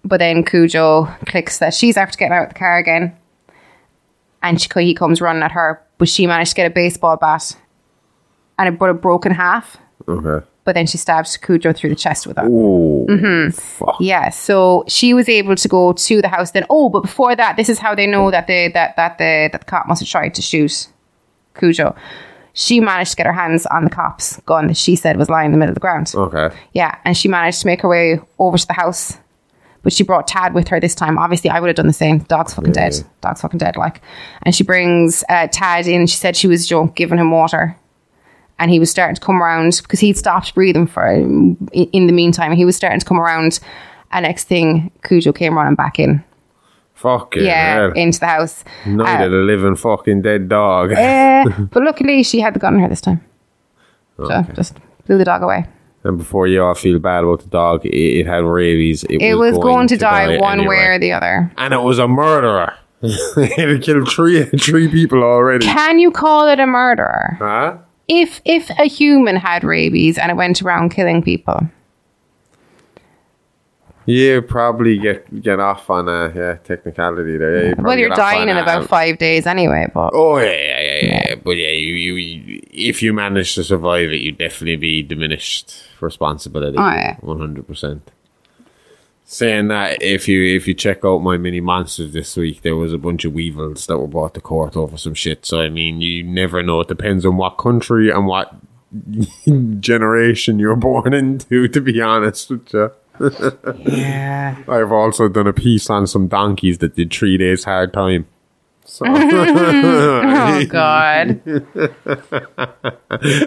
But then Cujo clicks that she's after getting out of the car again. And he comes running at her. But she managed to get a baseball bat. And it broke in half. Okay. But then she stabs Cujo through the chest with it. Oh, fuck. Yeah, so she was able to go to the house then. Oh, but before that, this is how they know that the cop must have tried to shoot Cujo. She managed to get her hands on the cop's gun that she said was lying in the middle of the ground. Okay. Yeah, and she managed to make her way over to the house. But she brought Tad with her this time. Obviously, I would have done the same. Dog's fucking dead. Dog's fucking dead, like. And she brings Tad in. She said she was giving him water. And he was starting to come around because he'd stopped breathing in the meantime. He was starting to come around. And next thing, Cujo came running back in. Fucking hell. Into the house. Neither the living fucking dead dog. But luckily, she had the gun in her this time. Okay. So just blew the dog away. And before you all feel bad about the dog, it had rabies. It was going to die one way or the other. And it was a murderer. It had killed three people already. Can you call it a murderer? Huh? If a human had rabies and it went around killing people. You probably get off on a technicality there. Yeah, well, you're dying in about 5 days anyway. But But you if you manage to survive it, you'd definitely be diminished responsibility. 100%. Saying that, if you check out my mini monsters this week, there was a bunch of weevils that were brought to court over some shit. So I mean, you never know. It depends on what country and what generation you're born into. To be honest with you. Yeah. I've also done a piece on some donkeys that did 3 days hard time. So. Oh God.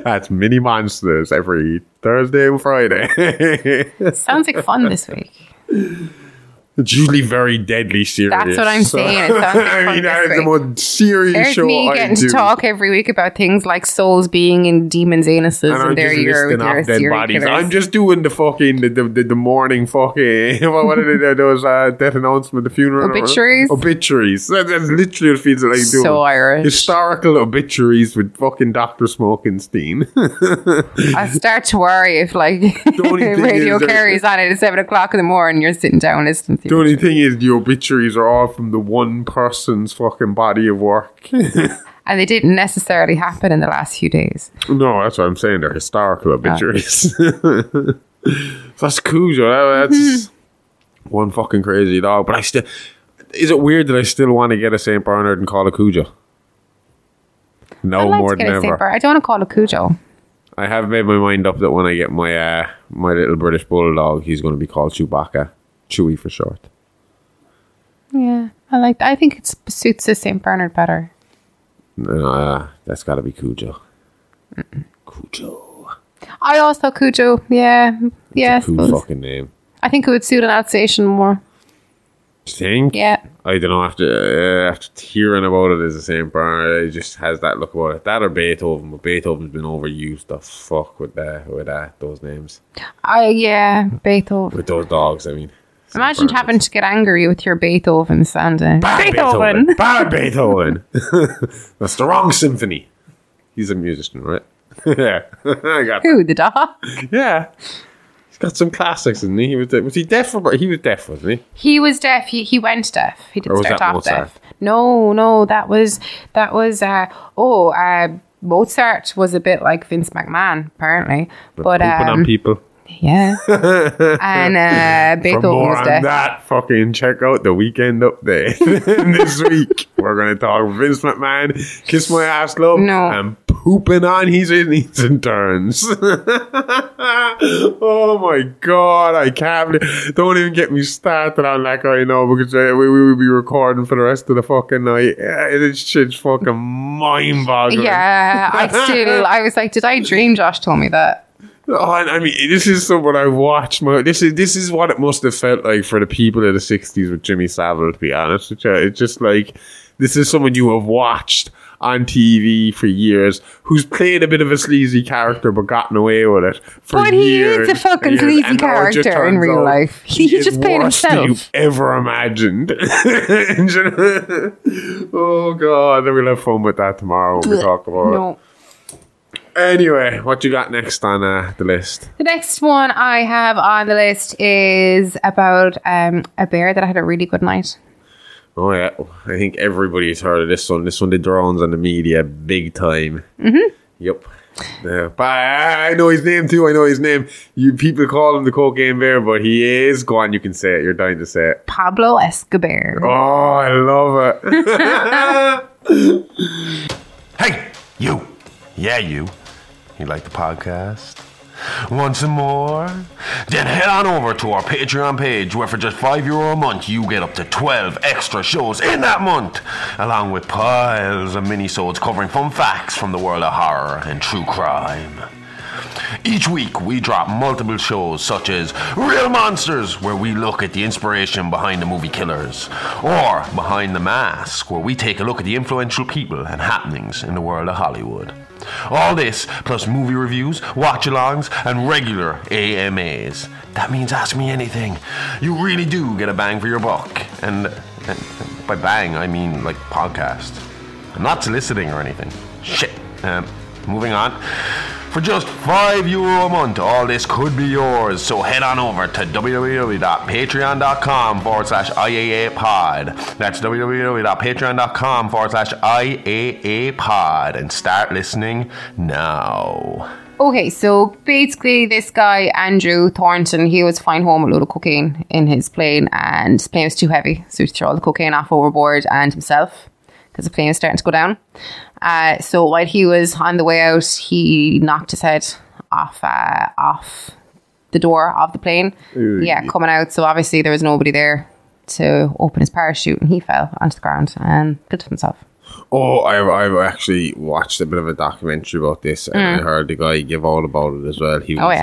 That's mini monsters every Thursday and Friday. Sounds like fun this week. It's usually very deadly serious. That's what I'm saying. It sounds like fun. I mean, that is the most serious show I do. There's me getting to talk every week about things like souls being in demons' anuses and their dead bodies. I'm just doing the fucking the morning fucking what are they? Those death announcement, the funeral obituaries. Obituaries. That's literally what it feels like doing. So Irish. Historical obituaries with fucking Dr. Smokenstein. I start to worry if like radio carries on at 7:00 in the morning. You're sitting down listening. The only thing is the obituaries are all from the one person's fucking body of work. And they didn't necessarily happen in the last few days. No, that's what I'm saying. They're historical obituaries. Oh. That's Cujo. That's one fucking crazy dog. But I still... Is it weird that I still want to get a St. Bernard and call it Cujo? No, I'd like more to get than a St. Bernard. I don't want to call it Cujo. I have made my mind up that when I get my my little British bulldog, he's going to be called Chewbacca. Chewy for short. Yeah, I like that. I think it suits the St. Bernard better. No, that's got to be Cujo. Mm-mm. Cujo. I also thought Cujo. Yeah. Cool fucking name. I think it would suit an Alsatian more. You think? Yeah. I don't know. After hearing about it as the same bar, it just has that look about it. That or Beethoven, but Beethoven's been overused. The fuck with those names. Beethoven. With those dogs, I mean. Imagine having to get angry with your Beethoven sounding. Bad Beethoven. That's the wrong symphony. He's a musician, right? Yeah. Who, the dog? Yeah. He's got some classics, isn't he? He was deaf, wasn't he? He was deaf. He went deaf. He didn't start off deaf. No, Mozart was a bit like Vince McMahon, apparently. But on people. Yeah. And Beethoven for more was deaf. On that, fucking check out the Weekend Update. This week we're going to talk Vince McMahon, Kiss My Ass Love, and pooping on his knees and turns. Oh my god, I can't believe, don't even get me started on that guy now, because we will be recording for the rest of the fucking night. This shit's fucking mind boggling. Yeah, I was like, did I dream Josh told me that? Oh, I mean, this is someone I watched. This is what it must have felt like for the people of the 60s with Jimmy Savile, to be honest. It's just like, this is someone you have watched on TV for years, who's played a bit of a sleazy character but gotten away with it for years. But he is a fucking sleazy character in real life. He just played himself. Than you've ever imagined. Oh god, we'll have fun with that tomorrow when we talk about it. Anyway, what you got next on the list? The next one I have on the list is about a bear that I had a really good night. Oh yeah, I think everybody's heard of this one. This one did the rounds on the media big time. Mm-hmm. Yep. But I know his name too. People call him the cocaine bear, but he is gone. You can say it. You're dying to say it. Pablo Escobar. Oh, I love it. Hey, you. Yeah, you. You like the podcast? Want some more? Then head on over to our Patreon page, where for just €5 a month you get up to 12 extra shows in that month, along with piles of minisodes covering fun facts from the world of horror and true crime. Each week we drop multiple shows such as Real Monsters, where we look at the inspiration behind the movie Killers, or Behind the Mask, where we take a look at the influential people and happenings in the world of Hollywood. All this, plus movie reviews, watch-alongs, and regular AMAs. That means ask me anything. You really do get a bang for your buck. And by bang, I mean, like, podcast. I'm not soliciting or anything. Shit. Moving on. For just €5 a month, all this could be yours. So head on over to www.patreon.com/IAApod. That's www.patreon.com/IAApod. And start listening now. Okay, so basically this guy, Andrew Thornton, he was flying home a load of cocaine in his plane. And the plane was too heavy. So he threw all the cocaine off overboard and himself, because the plane was starting to go down. So while he was on the way out, he knocked his head off the door of the plane. Ooh. Yeah, coming out. So obviously there was nobody there to open his parachute, and he fell onto the ground and killed himself. Oh, I've actually watched a bit of a documentary about this, and I heard the guy give all about it as well. He was,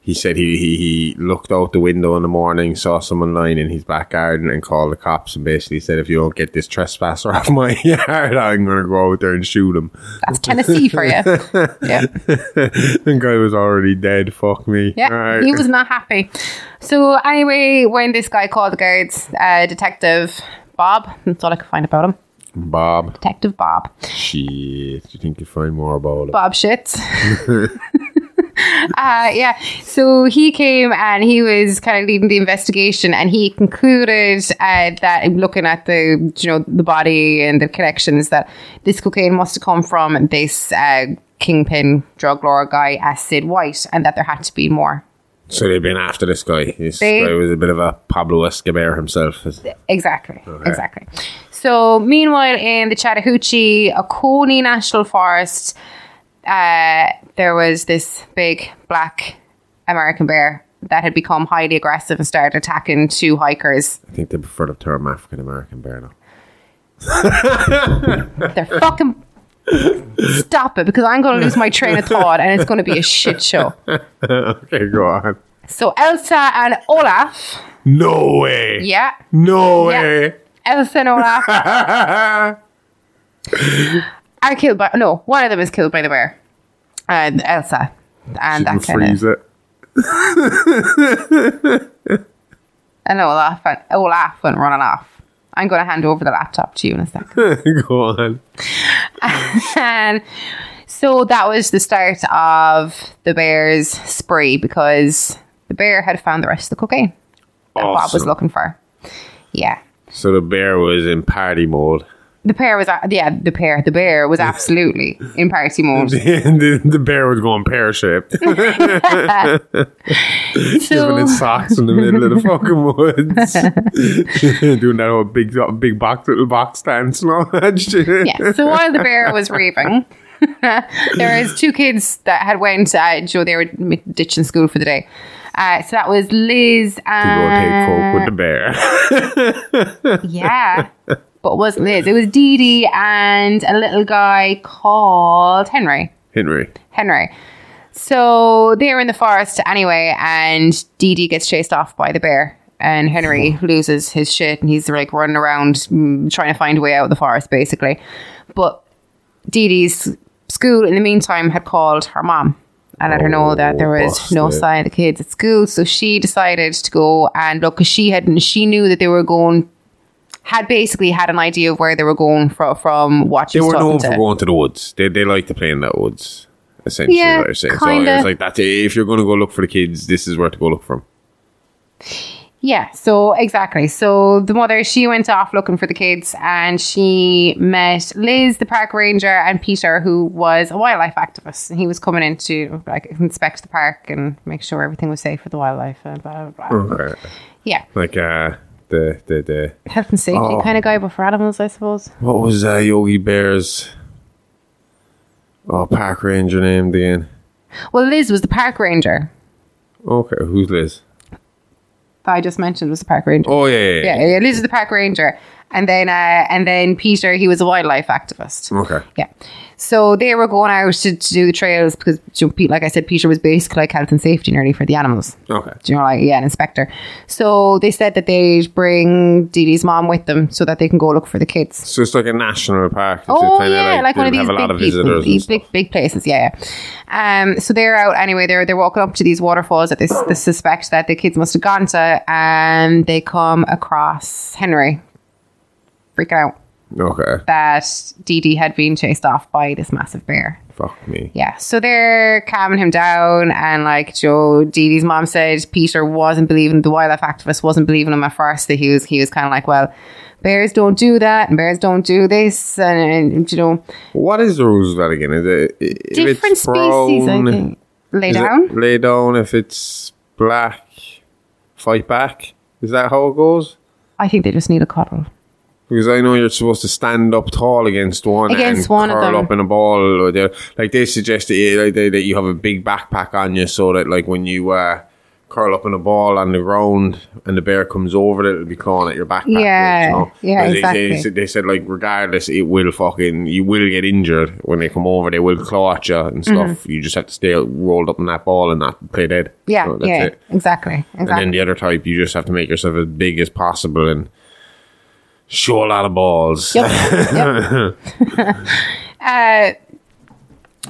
he said he looked out the window in the morning, saw someone lying in his back garden, and called the cops, and basically said, if you don't get this trespasser off my yard, I'm going to go out there and shoot him. That's Tennessee for you. Yeah. The guy was already dead. Fuck me. Yeah, right. He was not happy. So anyway, when this guy called the guards, Detective Bob, that's all I could find about him. Bob. Detective Bob. Shit. Do you think you'll find more about him? Bob shits. So he came and he was kind of leading the investigation, and he concluded that, looking at the the body and the connections, that this cocaine must have come from this kingpin drug lord guy, Sid White, and that there had to be more. So they've been after this guy. This guy was a bit of a Pablo Escobar himself. Exactly. Okay. Exactly. So meanwhile, in the Chattahoochee Oconee National Forest, there was this big black American bear that had become highly aggressive and started attacking two hikers. I think they prefer the term African American bear now. They're fucking Stop it, because I'm going to lose my train of thought and it's going to be a shit show. Okay, go on. So Elsa and Olaf. No way. Yeah. No way. Elsa and Olaf are killed by... No, one of them is killed by the bear. And Elsa. And she that kind freeze of... it. And Olaf went running off. I'm going to hand over the laptop to you in a second. Go on. And so that was the start of the bear's spree, because the bear had found the rest of the cocaine that Bob was looking for. Yeah. So the bear was in party mode. The bear was absolutely in party mode. The bear was going pear-shaped. Giving it socks in the middle of the fucking woods. Doing that whole big box, little box dance and all that shit. Yeah, so while the bear was raving, there was two kids that had went, Joe, they were ditching school for the day. So that was Liz and... To go take coke with the bear. Yeah. But it wasn't Liz. It was Dee Dee and a little guy called Henry. So they're in the forest anyway, and Dee Dee gets chased off by the bear, and Henry loses his shit, and he's like running around trying to find a way out of the forest, basically. But Dee Dee's school, in the meantime, had called her mom and let her know that there was no sign of the kids at school. So she decided to go and look, because she knew that they were going... had basically had an idea of where they were going from what she was talking to. They were known for going to the woods. They like to play in that woods, essentially, yeah, what they're saying. Kinda. So it was like, that's if you're going to go look for the kids, this is where to go look for them. Yeah, so exactly. So the mother, she went off looking for the kids, and she met Liz, the park ranger, and Peter, who was a wildlife activist. And he was coming in to like inspect the park and make sure everything was safe for the wildlife and blah, blah, blah. Okay. Yeah. Like, the health and safety kind of guy, but for animals, I suppose. What was Yogi Bear's park ranger named again? Well, Liz was the park ranger. Okay, who's Liz? I just mentioned was the park ranger. Oh yeah. Liz is the park ranger, and then Peter, he was a wildlife activist. Okay, yeah. So they were going out to do the trails because, like I said, Peter was basically like health and safety nearly for the animals. Okay, an inspector. So they said that they'd bring Dee Dee's mom with them so that they can go look for the kids. So it's like a national park. Like one of these big places. Yeah. So they're out anyway. They're walking up to these waterfalls that they suspect that the kids must have gone to, and they come across Henry. Freaking out. Okay. That Dee Dee had been chased off by this massive bear. Fuck me. Yeah. So they're calming him down, and like Joe, Dee Dee's mom said Peter wasn't believing, the wildlife activist wasn't believing him at first, that he was kind of like, well, bears don't do that and bears don't do this, and you know. What is the rules of that again? Is it different species, I think. Lay down. If it's black, fight back. Is that how it goes? I think they just need a cuddle. Because I know you're supposed to stand up tall against one and curl up in a ball. Or the, like they suggest that you have a big backpack on you so that like when you curl up in a ball on the ground and the bear comes over it, it'll be clawing at your backpack. Yeah, you know? Exactly. They said like regardless, you will get injured when they come over. They will claw at you and stuff. Mm-hmm. You just have to stay rolled up in that ball and not play dead. Yeah, so that's it. Exactly. And then the other type, you just have to make yourself as big as possible and show a lot of balls. Yep.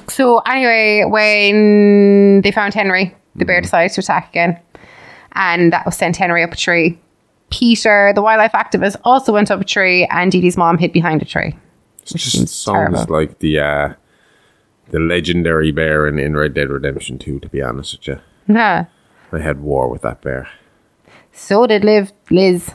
So anyway, when they found Henry, the bear decides to attack again, and that sent Henry up a tree. Peter, the wildlife activist, also went up a tree, and Dee Dee's mom hid behind a tree. It just sounds terrible. Like the legendary bear in Red Dead Redemption 2, to be honest with you. Yeah. I had war with that bear. So did Liz.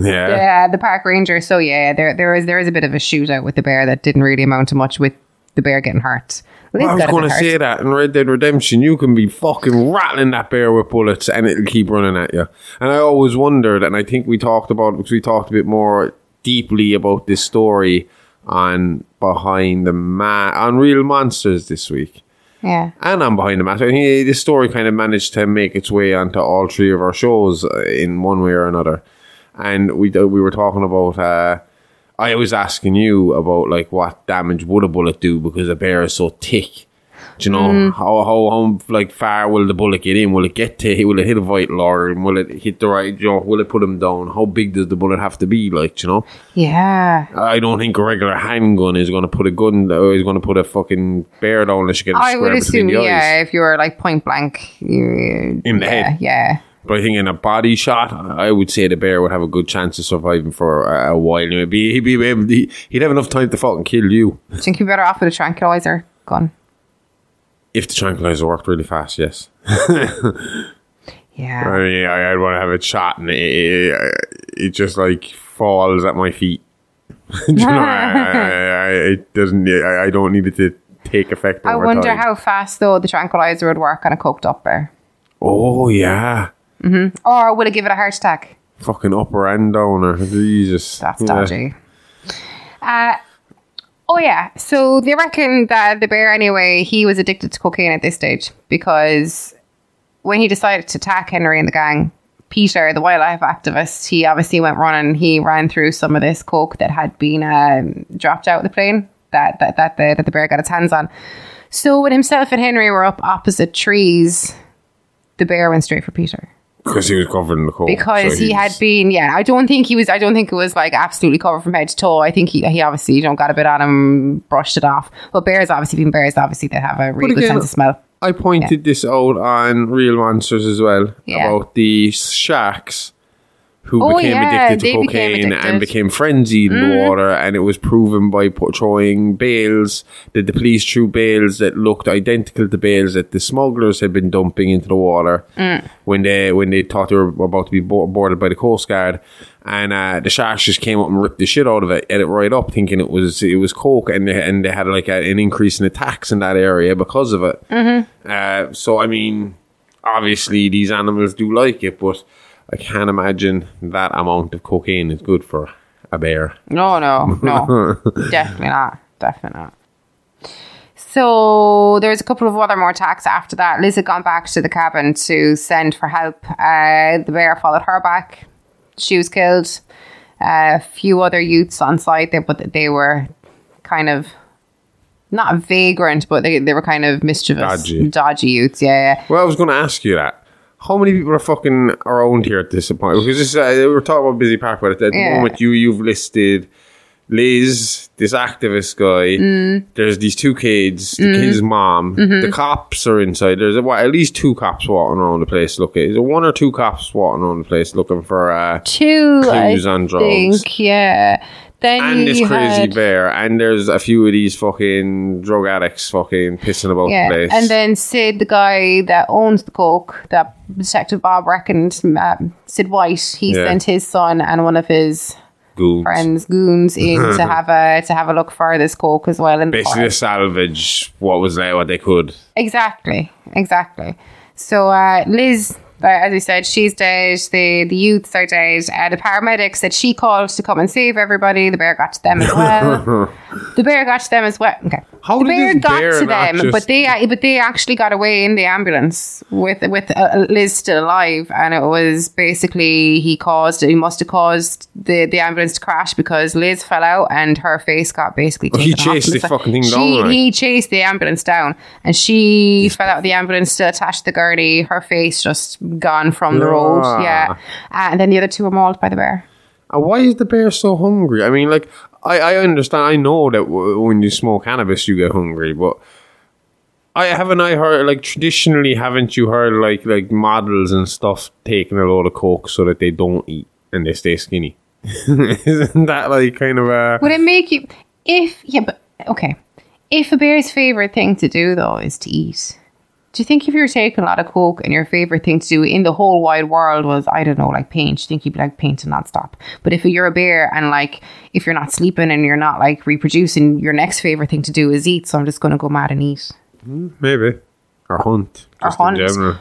Yeah, the park ranger. So yeah, there is a bit of a shootout with the bear that didn't really amount to much, with the bear getting hurt. Well, I was going to say that in Red Dead Redemption, you can be fucking rattling that bear with bullets and it'll keep running at you. And I always wondered, and I think we talked about it because we talked a bit more deeply about this story on Behind the Mask on Real Monsters this week. Yeah, and on Behind the Mask. I think this story kind of managed to make its way onto all three of our shows in one way or another. And we were talking about I was asking you about like what damage would a bullet do because a bear is so thick. Do you know how like far will the bullet get in? Will it get to? Will it hit a vital organ? Will it hit the right jaw? Will it put him down? How big does the bullet have to be? Like, do you know? Yeah. I don't think a regular handgun is going to put a gun. Is going to put a fucking bear down unless you get a square between the eyes. I would assume, yeah. If you were like point blank, in the head, yeah. But I think in a body shot, I would say the bear would have a good chance of surviving for a while. He'd have enough time to fucking kill you. I think you're better off with a tranquilizer gun. If the tranquilizer worked really fast, yes. Yeah. I mean, I'd want to have a shot and it just like falls at my feet. You know, it doesn't. I don't need it to take effect over time. I wonder how fast though the tranquilizer would work on a coked up bear. Oh yeah. Mm-hmm. Or would it give it a heart attack? Fucking upper and downer. Jesus. That's dodgy. Oh yeah, so they reckon that the bear anyway, he was addicted to cocaine at this stage because when he decided to attack Henry and the gang, Peter, the wildlife activist, he obviously went running. He ran through some of this coke that had been dropped out of the plane that the bear got its hands on. So when himself and Henry were up opposite trees, the bear went straight for Peter. Because he was covered in the coat. Because so he had been, yeah. I don't think it was like absolutely covered from head to toe. I think he obviously, got a bit on him, brushed it off. But bears obviously they have a really good sense of smell. I pointed this out on Real Monsters as well about the sharks who became addicted to cocaine and became frenzied in the water, and it was proven by throwing bales that the police threw bales that looked identical to bales that the smugglers had been dumping into the water when they thought they were about to be boarded by the Coast Guard, and the sharks just came up and ripped the shit out of it, ate it right up, thinking it was coke, and they had like an increase in attacks in that area because of it. Mm-hmm. So I mean, obviously these animals do like it, but I can't imagine that amount of cocaine is good for a bear. No. Definitely not. So there's a couple of other more attacks after that. Liz had gone back to the cabin to send for help. The bear followed her back. She was killed. A few other youths on site, but they were kind of not vagrant, but they were kind of mischievous. Dodgy youths, yeah. Well, I was going to ask you that. How many people are fucking around here at this point? Because this, we're talking about Busy Park, but at the moment you've listed Liz, this activist guy, there's these two kids, the kid's mom, the cops are inside. There's at least two cops walking around the place looking. Is it one or two cops walking around the place looking for clues on drugs? I think, yeah. Then and this crazy bear, and there's a few of these fucking drug addicts fucking pissing about the place. And then Sid, the guy that owns the coke, that Detective Bob reckoned, Sid White, he sent his son and one of his goons in to have a look for this coke as well. Basically, salvage what was there, what they could. Exactly. So Liz, as we said, she's dead. The youths are dead. The paramedics that she called to come and save everybody. The bear got to them as well. Okay. How the bear got to them, but they actually got away in the ambulance with Liz still alive, and it was basically he must have caused the ambulance to crash because Liz fell out and her face got basically taken off. He chased the fucking thing down. He chased the ambulance down, and she fell out of the ambulance, still attached to the gurney. Her face just gone from the road. Yeah, and then the other two were mauled by the bear. Why is the bear so hungry? I mean, like, I understand. I know that when you smoke cannabis, you get hungry. But I heard, like, traditionally, haven't you heard, like models and stuff taking a load of coke so that they don't eat and they stay skinny? Isn't that, like, kind of a... Would it make you... If a bear's favorite thing to do, though, is to eat... Do you think if you were taking a lot of coke and your favourite thing to do in the whole wide world was, I don't know, like paint, do you think you'd be like painting nonstop? But if you're a bear and like, if you're not sleeping and you're not like reproducing, your next favourite thing to do is eat. So I'm just going to go mad and eat. Maybe. Or hunt. And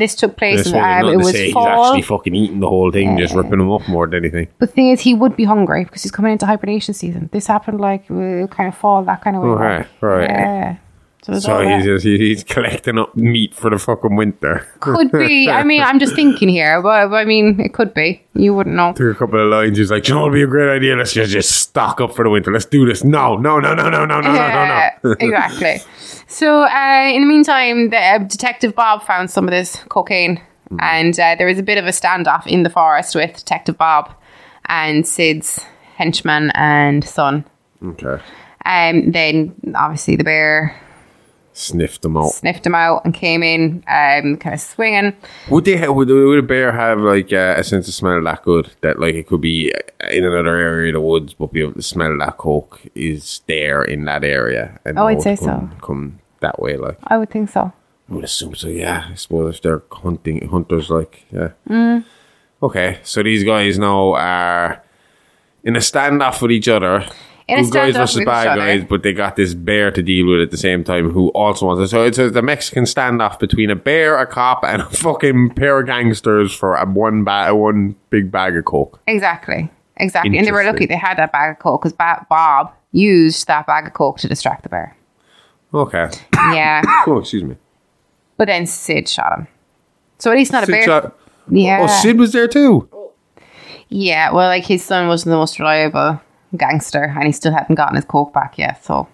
this took place. He's actually fucking eating the whole thing, just ripping them up more than anything. But the thing is, he would be hungry because he's coming into hibernation season. This happened like kind of fall, that kind of way. Right. Yeah. So he's collecting up meat for the fucking winter. Could be. I mean, I'm just thinking here. But I mean, it could be. You wouldn't know. Through a couple of lines, he's like, you know what would be a great idea? Let's just stock up for the winter. Let's do this. No. Exactly. So in the meantime, Detective Bob found some of this cocaine. Mm. And there was a bit of a standoff in the forest with Detective Bob and Sid's henchman and son. Okay. Then, obviously, the bear... Sniffed them out and came in, kind of swinging. Would a bear have like a sense of smell that good that like it could be in another area of the woods, but be able to smell that coke is there in that area? And I'd say so. Come that way, like I would think so. I would assume so. Yeah, I suppose if they're hunters, like yeah. Mm. Okay, so these guys now are in a standoff with each other. Good guys versus bad guys, but they got this bear to deal with at the same time who also wants it. So it's the Mexican standoff between a bear, a cop, and a fucking pair of gangsters for one big bag of coke. Exactly. And they were lucky they had that bag of coke because Bob used that bag of coke to distract the bear. Okay. Yeah. Oh, excuse me. But then Sid shot him. So at least not Sid a bear. Yeah. Oh, Sid was there too? Yeah, well, like his son wasn't the most reliable gangster, and he still hadn't gotten his coke back yet, so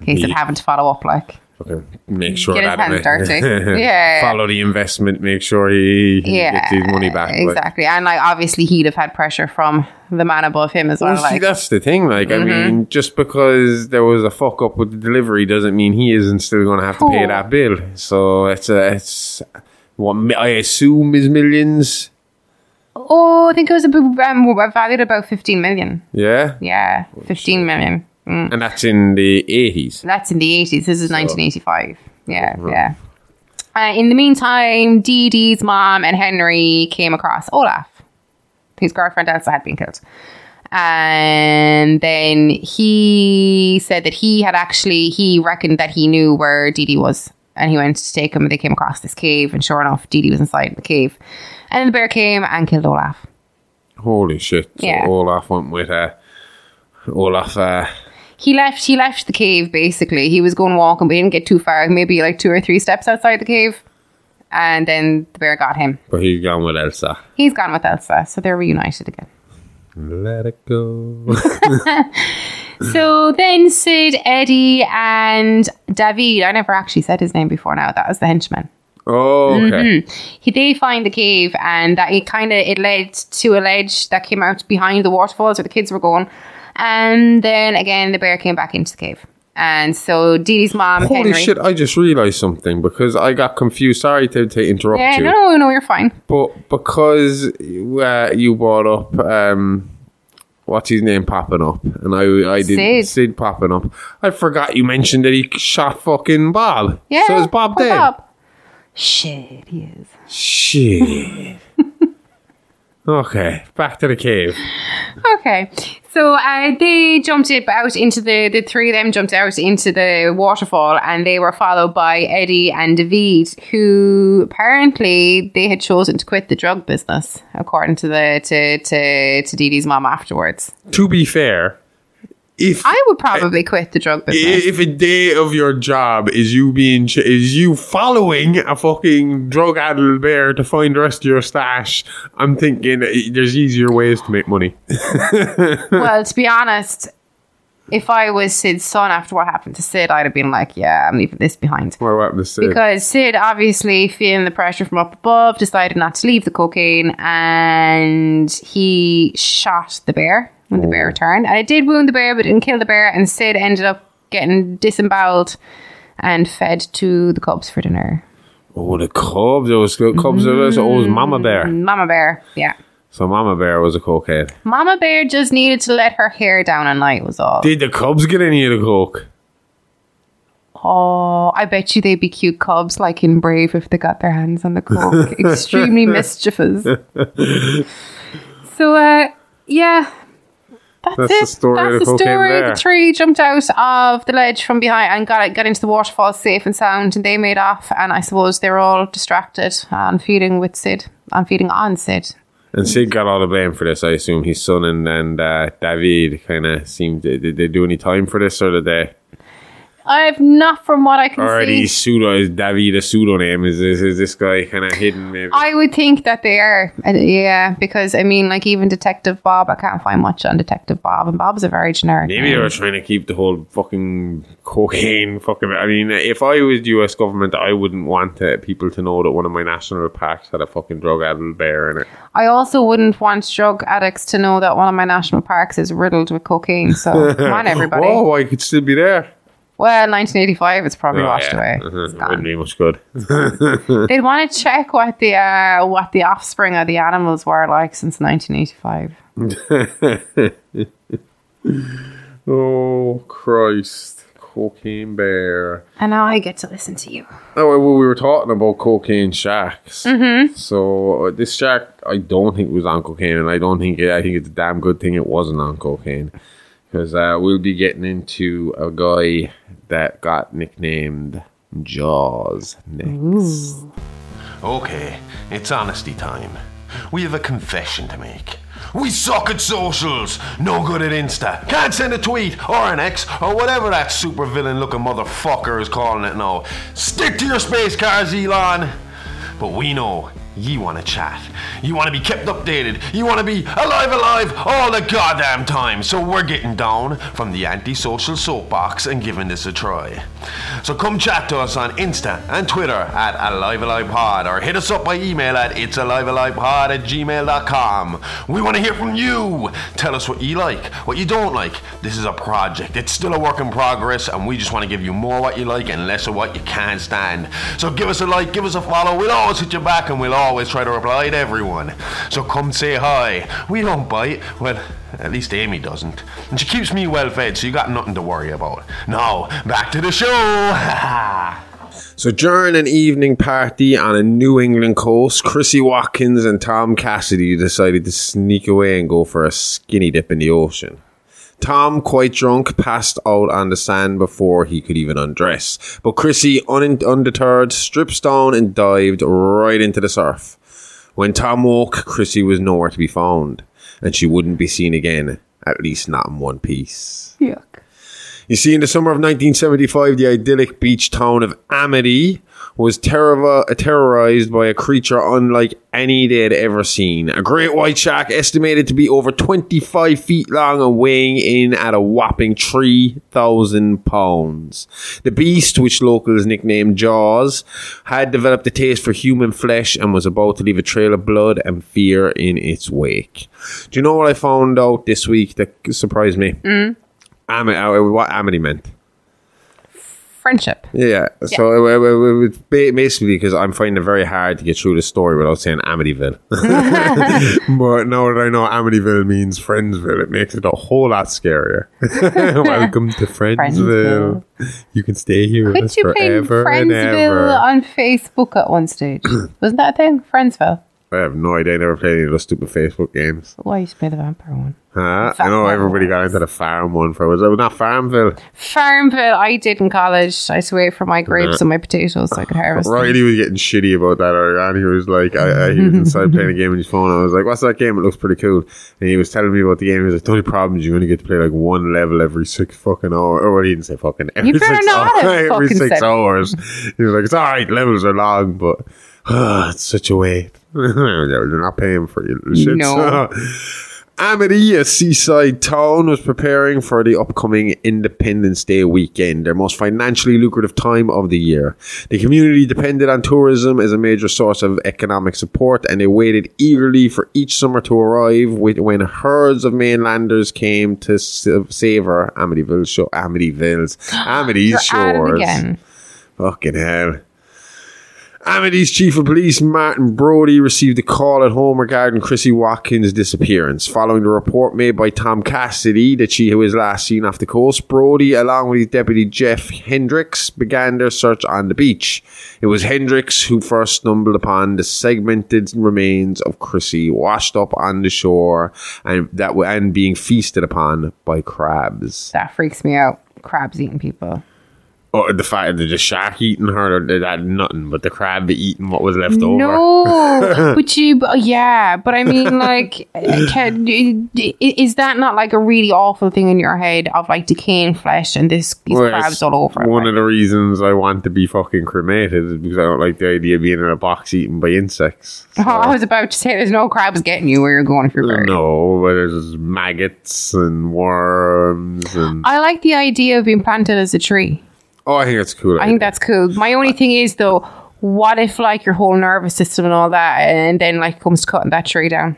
in case of having to follow up, like okay. Make sure get that his hands dirty. Yeah, follow the investment, make sure he gets his money back, exactly, like. And like obviously he'd have had pressure from the man above him as well. See, like that's the thing, like mm-hmm. I mean, just because there was a fuck up with the delivery doesn't mean he isn't still going to have to pay that bill. So it's what I assume is millions. Oh, I think it was valued about 15 million. Yeah? Yeah, 15 million. Mm. And that's in the 80s? That's in the 80s. This is 1985. Yeah, right. Yeah. In the meantime, Dee Dee's mom and Henry came across Olaf, whose girlfriend Elsa had been killed. And then he said that he reckoned that he knew where Dee Dee was. And he went to take him, and they came across this cave. And sure enough, Dee Dee was inside the cave. And then the bear came and killed Olaf. Holy shit. Yeah. So Olaf went with Olaf. He left the cave, basically. He was going walking, but he didn't get too far. Maybe like 2 or 3 steps outside the cave. And then the bear got him. But he's gone with Elsa. So they're reunited again. Let it go. So then Sid, Eddie, and David. I never actually said his name before now. That was the henchman. Oh, okay. Mm-hmm. They find the cave, and that it led to a ledge that came out behind the waterfalls where the kids were going. And then again, the bear came back into the cave. And so Dee Dee's mom, Henry... Holy shit, I just realised something because I got confused. Sorry to interrupt you. Yeah, no, you're fine. But because you brought up... what's his name popping up? And I did Sid popping up. I forgot you mentioned that he shot fucking Bob. Yeah. So is Bob dead? Bob. Shit, he is. Shit. Okay, back to the cave. Okay. So they jumped out into the three of them jumped out into the waterfall, and they were followed by Eddie and David, who apparently they had chosen to quit the drug business, according to to Dee Dee's mom afterwards. To be fair, I would probably quit the drug business. If a day of your job is you following a fucking drug-addled bear to find the rest of your stash, I'm thinking there's easier ways to make money. Well, to be honest, if I was Sid's son after what happened to Sid, I'd have been like, yeah, I'm leaving this behind. What happened to Sid? Because Sid, obviously, feeling the pressure from up above, decided not to leave the cocaine, and he shot the bear. When the bear returned. And it did wound the bear, but didn't kill the bear. And Sid ended up getting disemboweled and fed to the cubs for dinner. Oh, the cubs. Those cubs are those. Oh, it was Mama Bear. Mama Bear, yeah. So Mama Bear was a cokehead. Mama Bear just needed to let her hair down at night was all. Did the cubs get any of the coke? Oh, I bet you they'd be cute cubs, like in Brave, if they got their hands on the coke. Extremely mischievous. So, yeah... That's the story. The three jumped out of the ledge from behind and got into the waterfall safe and sound, and they made off. And I suppose they were all distracted and feeding on Sid. And Sid got all the blame for this, I assume. His son and David kind of seemed... Did they do any time for this, or did they... Not from what I can see. Is David a pseudonym? Is this guy kind of hidden? Maybe? I would think that they are. Yeah, because I mean, like even Detective Bob, I can't find much on Detective Bob, and Bob's a very generic name. Maybe they were trying to keep the whole fucking cocaine fucking. I mean, if I was the US government, I wouldn't want people to know that one of my national parks had a fucking drug addled bear in it. I also wouldn't want drug addicts to know that one of my national parks is riddled with cocaine. So come on, everybody. Oh, I could still be there. Well, 1985, it's probably washed away. It's gone. Wouldn't be much good. They'd want to check what the offspring of the animals were like since 1985. Oh, Christ. Cocaine bear. And now I get to listen to you. Oh, well, we were talking about cocaine shacks. Mm-hmm. So this shack, I don't think it was on cocaine, and I think it's a damn good thing it wasn't on cocaine. Because we'll be getting into a guy that got nicknamed Jaws next. Ooh. Okay, it's honesty time. We have a confession to make. We suck at socials. No good at Insta. Can't send a tweet or an X or whatever that super villain looking motherfucker is calling it now. Stick to your space cars, Elon. But we know you want to chat. You want to be kept updated. You want to be alive all the goddamn time. So we're getting down from the antisocial soapbox and giving this a try. So come chat to us on Insta and Twitter at AliveAlivePod or hit us up by email at itsAliveAlivePod@gmail.com. We want to hear from you. Tell us what you like, what you don't like. This is a project. It's still a work in progress and we just want to give you more what you like and less of what you can't stand. So give us a like, give us a follow. We'll always hit you back and we'll always try to reply to everyone. So come say hi. We don't bite. Well, at least Amy doesn't. And she keeps me well fed, so you got nothing to worry about. Now, back to the show. So during an evening party on a New England coast, Chrissy Watkins and Tom Cassidy decided to sneak away and go for a skinny dip in the ocean. Tom, quite drunk, passed out on the sand before he could even undress. But Chrissy, undeterred, stripped down and dived right into the surf. When Tom woke, Chrissy was nowhere to be found, and she wouldn't be seen again, at least not in one piece. Yuck. You see, in the summer of 1975, the idyllic beach town of Amity was terrorized by a creature unlike any they had ever seen. A great white shark estimated to be over 25 feet long and weighing in at a whopping 3,000 pounds. The beast, which locals nicknamed Jaws, had developed a taste for human flesh and was about to leave a trail of blood and fear in its wake. Do you know what I found out this week that surprised me? What Amity meant? Friendship. Yeah. So it's basically because I'm finding it very hard to get through the story without saying Amityville. But now that I know Amityville means Friendsville, it makes it a whole lot scarier. Welcome to Friendsville. You can stay here with us forever and ever. Friendsville on Facebook at one stage. Wasn't that a thing? Friendsville. I have no idea. I never played any of those stupid Facebook games. Well, I used to play the vampire one. Huh? I know everybody got into the farm one for it. Was not Farmville. Farmville, I did in college. I used to wait for my grapes and my potatoes so I could harvest Riley them. Was getting shitty about that earlier on. He was like, he was inside playing a game on his phone. I was like, what's that game? It looks pretty cool. And he was telling me about the game. He was like, the only problem is you only get to play like one level every six fucking hours. Or well, he didn't say fucking. Every you better 6 hours. Every fucking 6 hours. He was like, it's all right. Levels are long, but it's such a waste. They're not paying for your shit. No. Amity, a seaside town, was preparing for the upcoming Independence Day weekend, their most financially lucrative time of the year. The community depended on tourism as a major source of economic support, and they waited eagerly for each summer to arrive when herds of mainlanders came to savor Amity's shores. Fucking hell. Amity's chief of police, Martin Brody, received a call at home regarding Chrissy Watkins' disappearance. Following the report made by Tom Cassidy that she was last seen off the coast, Brody, along with his deputy Jeff Hendricks, began their search on the beach. It was Hendricks who first stumbled upon the segmented remains of Chrissy, washed up on the shore and being feasted upon by crabs. That freaks me out. Crabs eating people. Or the fact that the shark eating her, or that had nothing, but the crab eating what was left over. No, but I mean, like, is that not like a really awful thing in your head of like decaying flesh and these crabs all over? One of the reasons I want to be fucking cremated is because I don't like the idea of being in a box eaten by insects. So. Oh, I was about to say, there's no crabs getting you where you're going if you're buried. No, but there's maggots and worms. And I like the idea of being planted as a tree. Oh, I think that's cool. I think that's cool. My only thing is, though, what if, like, your whole nervous system and all that, and then, like, comes to cutting that tree down?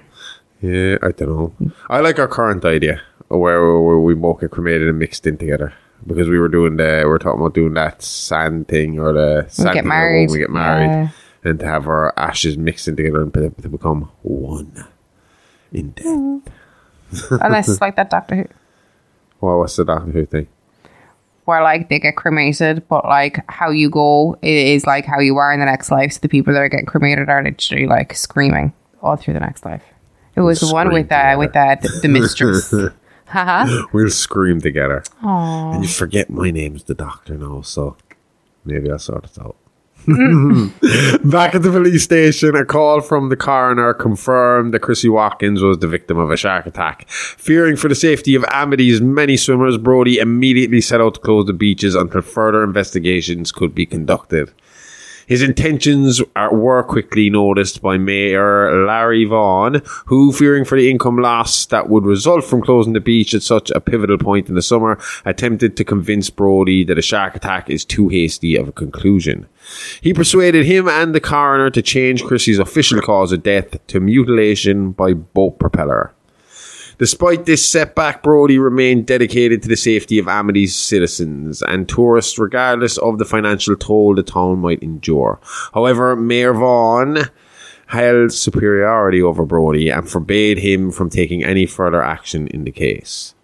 Yeah, I don't know. I like our current idea where we both get cremated and mixed in together, because we were talking about doing that sand thing, or the sand thing when we get married, and to have our ashes mixed in together and to become one in death. Unless it's like that Doctor Who. Well, what's the Doctor Who thing? Where like they get cremated, but like how you go is like how you are in the next life. So the people that are getting cremated are literally like screaming all through the next life. It was the one with the mistress. We'll scream together. Aww. And you forget my name's the Doctor now, so maybe I'll sort it out. Back at the police station, a call from the coroner confirmed that Chrissy Watkins was the victim of a shark attack. Fearing for the safety of Amity's many swimmers, Brody immediately set out to close the beaches until further investigations could be conducted. His intentions were quickly noticed by Mayor Larry Vaughn, who, fearing for the income loss that would result from closing the beach at such a pivotal point in the summer, attempted to convince Brody that a shark attack is too hasty of a conclusion. He persuaded him and the coroner to change Chrissy's official cause of death to mutilation by boat propeller. Despite this setback, Brody remained dedicated to the safety of Amity's citizens and tourists, regardless of the financial toll the town might endure. However, Mayor Vaughn held superiority over Brody and forbade him from taking any further action in the case.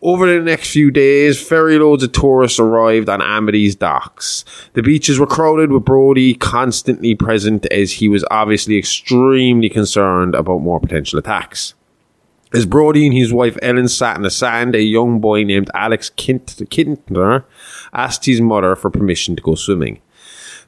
Over the next few days, ferry loads of tourists arrived on Amity's docks. The beaches were crowded with Brody constantly present, as he was obviously extremely concerned about more potential attacks. As Brody and his wife Ellen sat in the sand, a young boy named Alex Kintner asked his mother for permission to go swimming.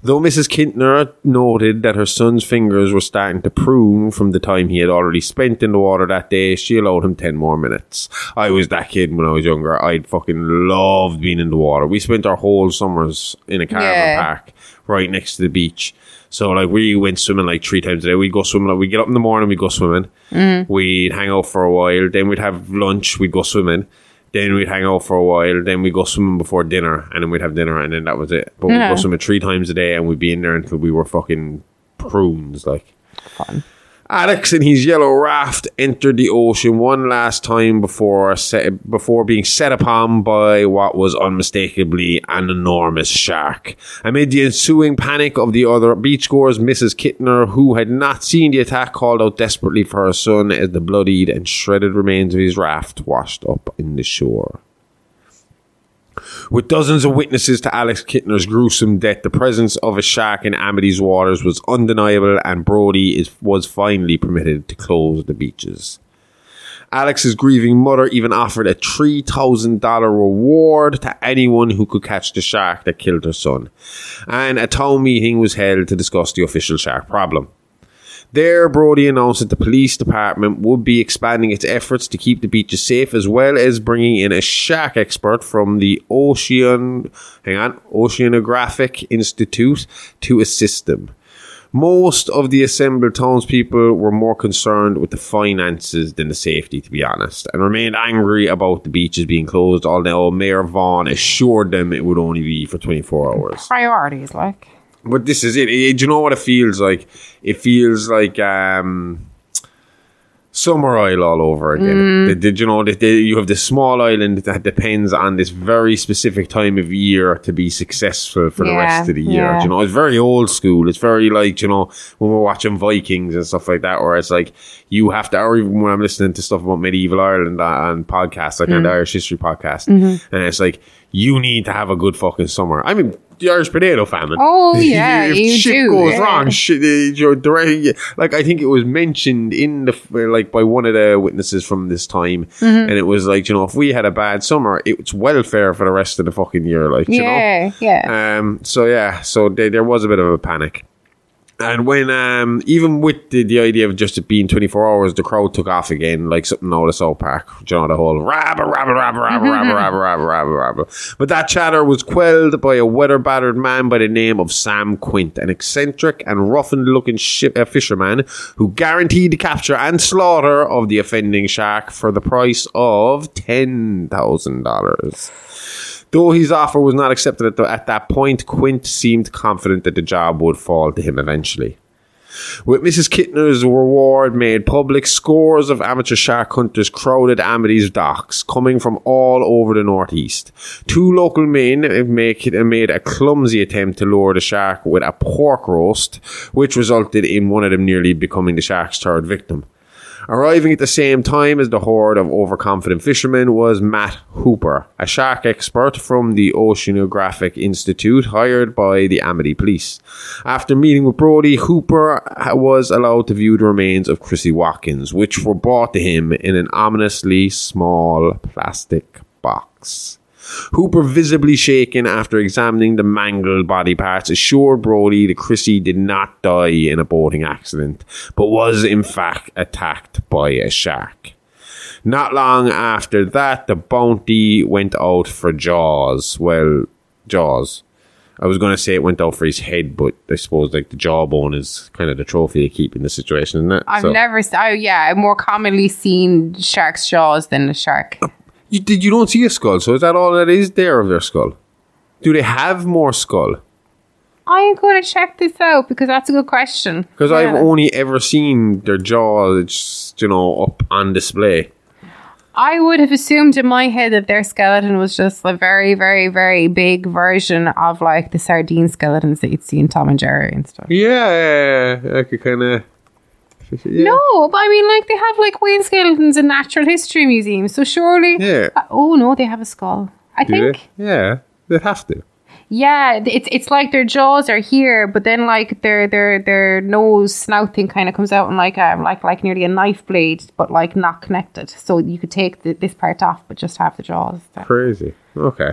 Though Mrs. Kintner noted that her son's fingers were starting to prune from the time he had already spent in the water that day, she allowed him 10 more minutes. I was that kid when I was younger. I'd fucking loved being in the water. We spent our whole summers in a caravan park right next to the beach. So, like, we went swimming, like, 3 times a day. We'd go swimming. Like, we'd get up in the morning, we'd go swimming. Mm. We'd hang out for a while. Then we'd have lunch, we'd go swimming. Then we'd hang out for a while. Then we'd go swimming before dinner. And then we'd have dinner, and then that was it. But we'd go swimming 3 times a day, and we'd be in there until we were fucking prunes, like. Fun. Alex and his yellow raft entered the ocean one last time before being set upon by what was unmistakably an enormous shark. Amid the ensuing panic of the other beachgoers, Mrs. Kintner, who had not seen the attack, called out desperately for her son as the bloodied and shredded remains of his raft washed up in the shore. With dozens of witnesses to Alex Kintner's gruesome death, the presence of a shark in Amity's waters was undeniable, and Brody was finally permitted to close the beaches. Alex's grieving mother even offered a $3,000 reward to anyone who could catch the shark that killed her son, and a town meeting was held to discuss the official shark problem. There, Brody announced that the police department would be expanding its efforts to keep the beaches safe, as well as bringing in a shark expert from the Oceanographic Institute to assist them. Most of the assembled townspeople were more concerned with the finances than the safety, to be honest, and remained angry about the beaches being closed, although Mayor Vaughn assured them it would only be for 24 hours. Priorities, like... But this is it. Do you know what it feels like? It feels like Summer Isle all over again. Did you know that you have this small island that depends on this very specific time of year to be successful for the rest of the year? Do you know, it's very old school. It's very like, you know, when we're watching Vikings and stuff like that, where it's like you have to, or even when I'm listening to stuff about medieval Ireland on podcasts, like on the Irish History Podcast, and it's like, you need to have a good fucking summer. I mean, the Irish potato famine. Oh, yeah, if you shit do, goes yeah. wrong, shit, like, I think it was mentioned in the, like, by one of the witnesses from this time, mm-hmm. and it was like, you know, if we had a bad summer, it's welfare for the rest of the fucking year, like, you know? Yeah. So there was a bit of a panic. And when, even with the idea of just it being 24 hours, the crowd took off again, like something out of South Park, you know, the whole rabble. But that chatter was quelled by a weather-battered man by the name of Sam Quint, an eccentric and roughened-looking fisherman who guaranteed the capture and slaughter of the offending shark for the price of $10,000. Though his offer was not accepted at that point, Quint seemed confident that the job would fall to him eventually. With Mrs. Kintner's reward made public, scores of amateur shark hunters crowded Amity's docks, coming from all over the northeast. Two local men made a clumsy attempt to lure the shark with a pork roast, which resulted in one of them nearly becoming the shark's third victim. Arriving at the same time as the horde of overconfident fishermen was Matt Hooper, a shark expert from the Oceanographic Institute hired by the Amity police. After meeting with Brody, Hooper was allowed to view the remains of Chrissy Watkins, which were brought to him in an ominously small plastic box. Hooper, visibly shaken after examining the mangled body parts, assured Brody that Chrissy did not die in a boating accident, but was in fact attacked by a shark. Not long after that, the bounty went out for Jaws. Well, Jaws. I was going to say it went out for his head, but I suppose like the jawbone is kind of the trophy they keep in this situation, isn't it? I've more commonly seen shark's jaws than a shark. You don't see a skull, so is that all that is there of their skull? Do they have more skull? I'm going to check this out because that's a good question. Because I've only ever seen their jaws, you know, up on display. I would have assumed in my head that their skeleton was just a very, very, very big version of like the sardine skeletons that you'd see in Tom and Jerry and stuff. Yeah. I could kind of... Yeah. No, but I mean, like, they have, like, whale skeletons in natural history museums, so surely... Yeah. No, they have a skull. I think. They? Yeah, they'd have to. Yeah, it's like their jaws are here, but then, like, their nose snout thing kind of comes out and, like nearly a knife blade, but, like, not connected. So you could take this part off, but just have the jaws. So. Crazy. Okay.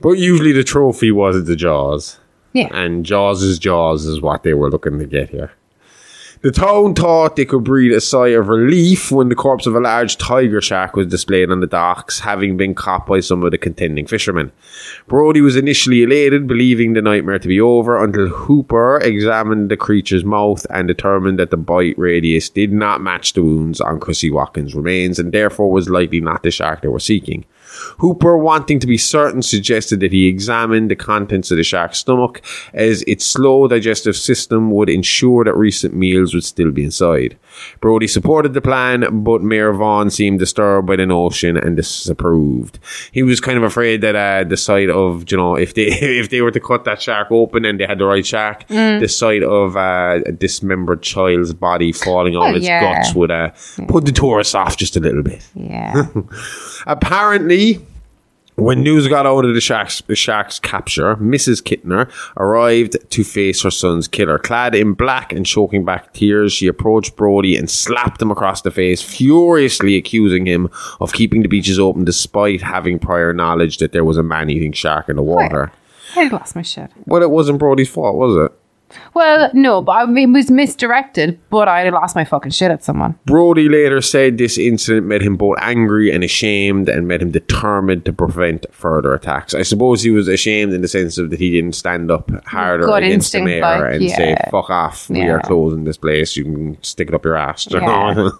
But usually the trophy was the jaws. Yeah. And jaws is what they were looking to get here. The town thought they could breathe a sigh of relief when the corpse of a large tiger shark was displayed on the docks, having been caught by some of the contending fishermen. Brody was initially elated, believing the nightmare to be over, until Hooper examined the creature's mouth and determined that the bite radius did not match the wounds on Chrissy Watkins' remains, and therefore was likely not the shark they were seeking. Hooper, wanting to be certain, suggested that he examine the contents of the shark's stomach, as its slow digestive system would ensure that recent meals would still be inside. Brody supported the plan, but Mayor Vaughn seemed disturbed by the notion and disapproved. He was kind of afraid that the sight of, you know, if they were to cut that shark open and they had the right shark, the sight of a dismembered child's body falling out of its guts would put the tourists off just a little bit. Yeah. Apparently, when news got out of the shark's capture, Mrs. Kintner arrived to face her son's killer. Clad in black and choking back tears, she approached Brody and slapped him across the face, furiously accusing him of keeping the beaches open despite having prior knowledge that there was a man-eating shark in the water. I lost my shit. Well, it wasn't Brody's fault, was it? Well, no, but I mean, it was misdirected, but I lost my fucking shit at someone. Brody later said this incident made him both angry and ashamed and made him determined to prevent further attacks. I suppose he was ashamed in the sense of that he didn't stand up harder against the mayor and say, fuck off, we are closing this place, you can stick it up your ass. Yeah.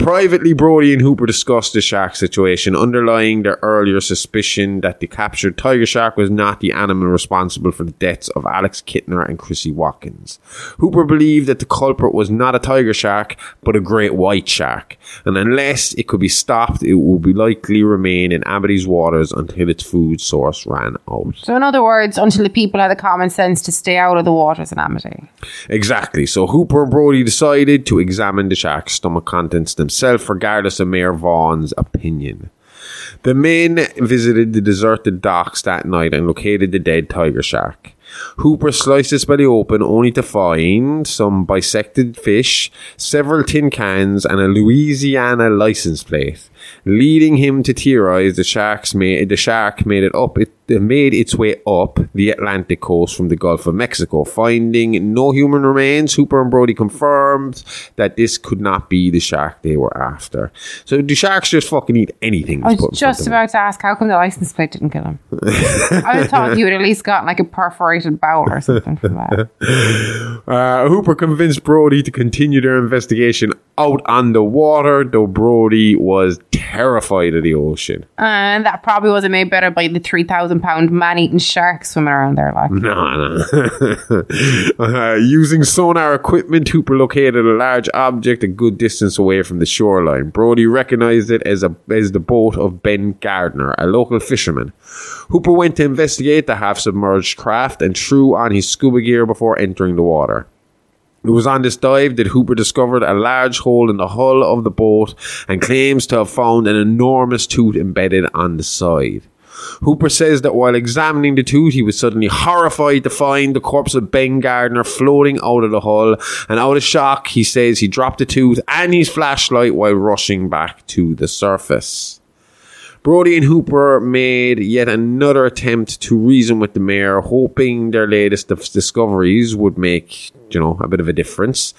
Privately, Brody and Hooper discussed the shark situation, underlying their earlier suspicion that the captured tiger shark was not the animal responsible for the deaths of Alex Kintner and Chrissy Watkins. Hooper believed that the culprit was not a tiger shark, but a great white shark, and unless it could be stopped, it would be likely remain in Amity's waters until its food source ran out. So in other words, until the people had the common sense to stay out of the waters in Amity. Exactly. So Hooper and Brody decided to examine the shark's stomach contents themselves, regardless of Mayor Vaughn's opinion. The men visited the deserted docks that night and located the dead tiger shark. Hooper sliced his belly open only to find some bisected fish, several tin cans, and a Louisiana license plate, leading him to theorize the shark made its way up the Atlantic coast from the Gulf of Mexico. Finding no human remains, Hooper and Brody confirmed that this could not be the shark they were after. So do sharks just fucking eat anything? I was just about to ask, how come the license plate didn't kill him? I thought you would at least gotten like a perforated bowel or something from that. Hooper convinced Brody to continue their investigation out on the water, though Brody was terrified of the ocean. And that probably wasn't made better by the 3,000-pound man-eating shark swimming around there. Like, no. Using sonar equipment, Hooper located a large object a good distance away from the shoreline. Brody recognized it as the boat of Ben Gardner, a local fisherman. Hooper went to investigate the half-submerged craft and threw on his scuba gear before entering the water. It was on this dive that Hooper discovered a large hole in the hull of the boat and claims to have found an enormous tooth embedded on the side. Hooper says that while examining the tooth, he was suddenly horrified to find the corpse of Ben Gardner floating out of the hull, and out of shock, he says he dropped the tooth and his flashlight while rushing back to the surface. Brody and Hooper made yet another attempt to reason with the mayor, hoping their latest discoveries would make, a bit of a difference.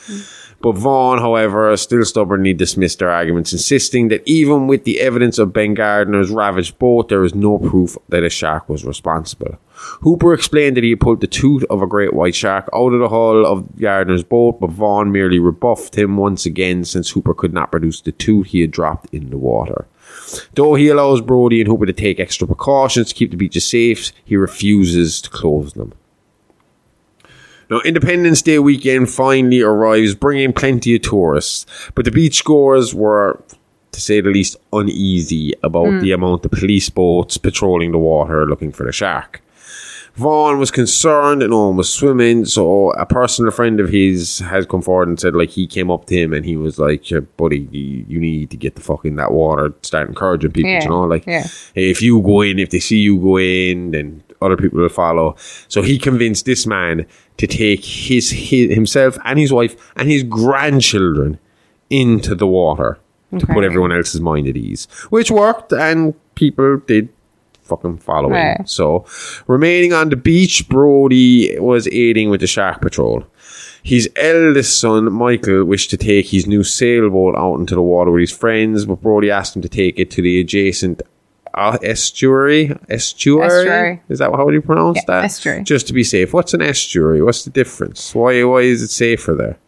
But Vaughn, however, still stubbornly dismissed their arguments, insisting that even with the evidence of Ben Gardner's ravaged boat, there is no proof that a shark was responsible. Hooper explained that he had pulled the tooth of a great white shark out of the hull of Gardner's boat, but Vaughn merely rebuffed him once again since Hooper could not produce the tooth he had dropped in the water. Though he allows Brody and Hooper to take extra precautions to keep the beaches safe, he refuses to close them. Now, Independence Day weekend finally arrives, bringing plenty of tourists, but the beachgoers were, to say the least, uneasy about the amount of police boats patrolling the water looking for the shark. Vaughn was concerned and Owen was swimming, so a personal friend of his has come forward and said, he came up to him and he was like, buddy, you need to get the fuck in that water, start encouraging people, Hey, if they see you go in, then other people will follow. So he convinced this man to take himself and his wife and his grandchildren into the water to put everyone else's mind at ease, which worked, and people did fucking following. Right. So, remaining on the beach, Brody was aiding with the shark patrol. His eldest son, Michael, wished to take his new sailboat out into the water with his friends, but Brody asked him to take it to the adjacent estuary? Estuary? Is that how you pronounce that? Estuary. Just to be safe. What's an estuary? What's the difference? Why is it safer there?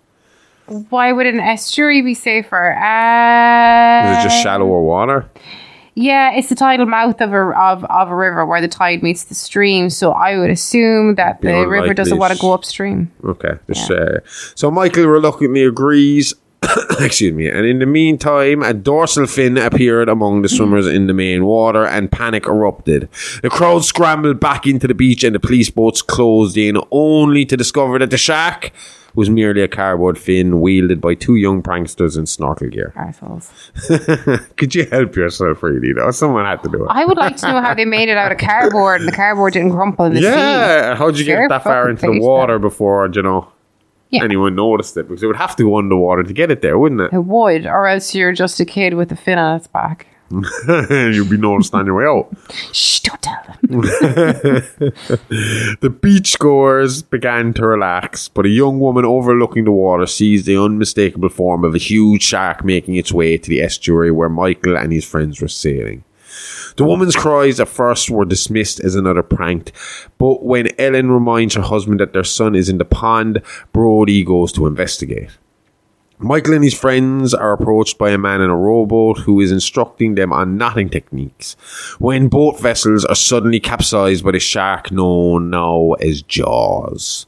Why would an estuary be safer? Is it just shallower water? Yeah, it's the tidal mouth of a river where the tide meets the stream. So I would assume that the river doesn't want to go upstream. Okay. So Michael reluctantly agrees. Excuse me. And in the meantime, a dorsal fin appeared among the swimmers in the main water and panic erupted. The crowd scrambled back into the beach and the police boats closed in, only to discover that the shark was merely a cardboard fin wielded by two young pranksters in snorkel gear. Arseholes. Could you help yourself, really, though? Someone had to do it. I would like to know how they made it out of cardboard and the cardboard didn't crumple in the sea. Yeah, how'd you get that far into the water before, anyone noticed it? Because it would have to go underwater to get it there, wouldn't it? It would, or else you're just a kid with a fin on its back. You'll be noticed on your way out. Shh, don't tell them. The beachgoers began to relax, but a young woman overlooking the water sees the unmistakable form of a huge shark making its way to the estuary where Michael and his friends were sailing. The woman's cries at first were dismissed as another prank, but when Ellen reminds her husband that their son is in the pond, Brody goes to investigate. Michael and his friends are approached by a man in a rowboat who is instructing them on knotting techniques when both vessels are suddenly capsized by the shark known now as Jaws.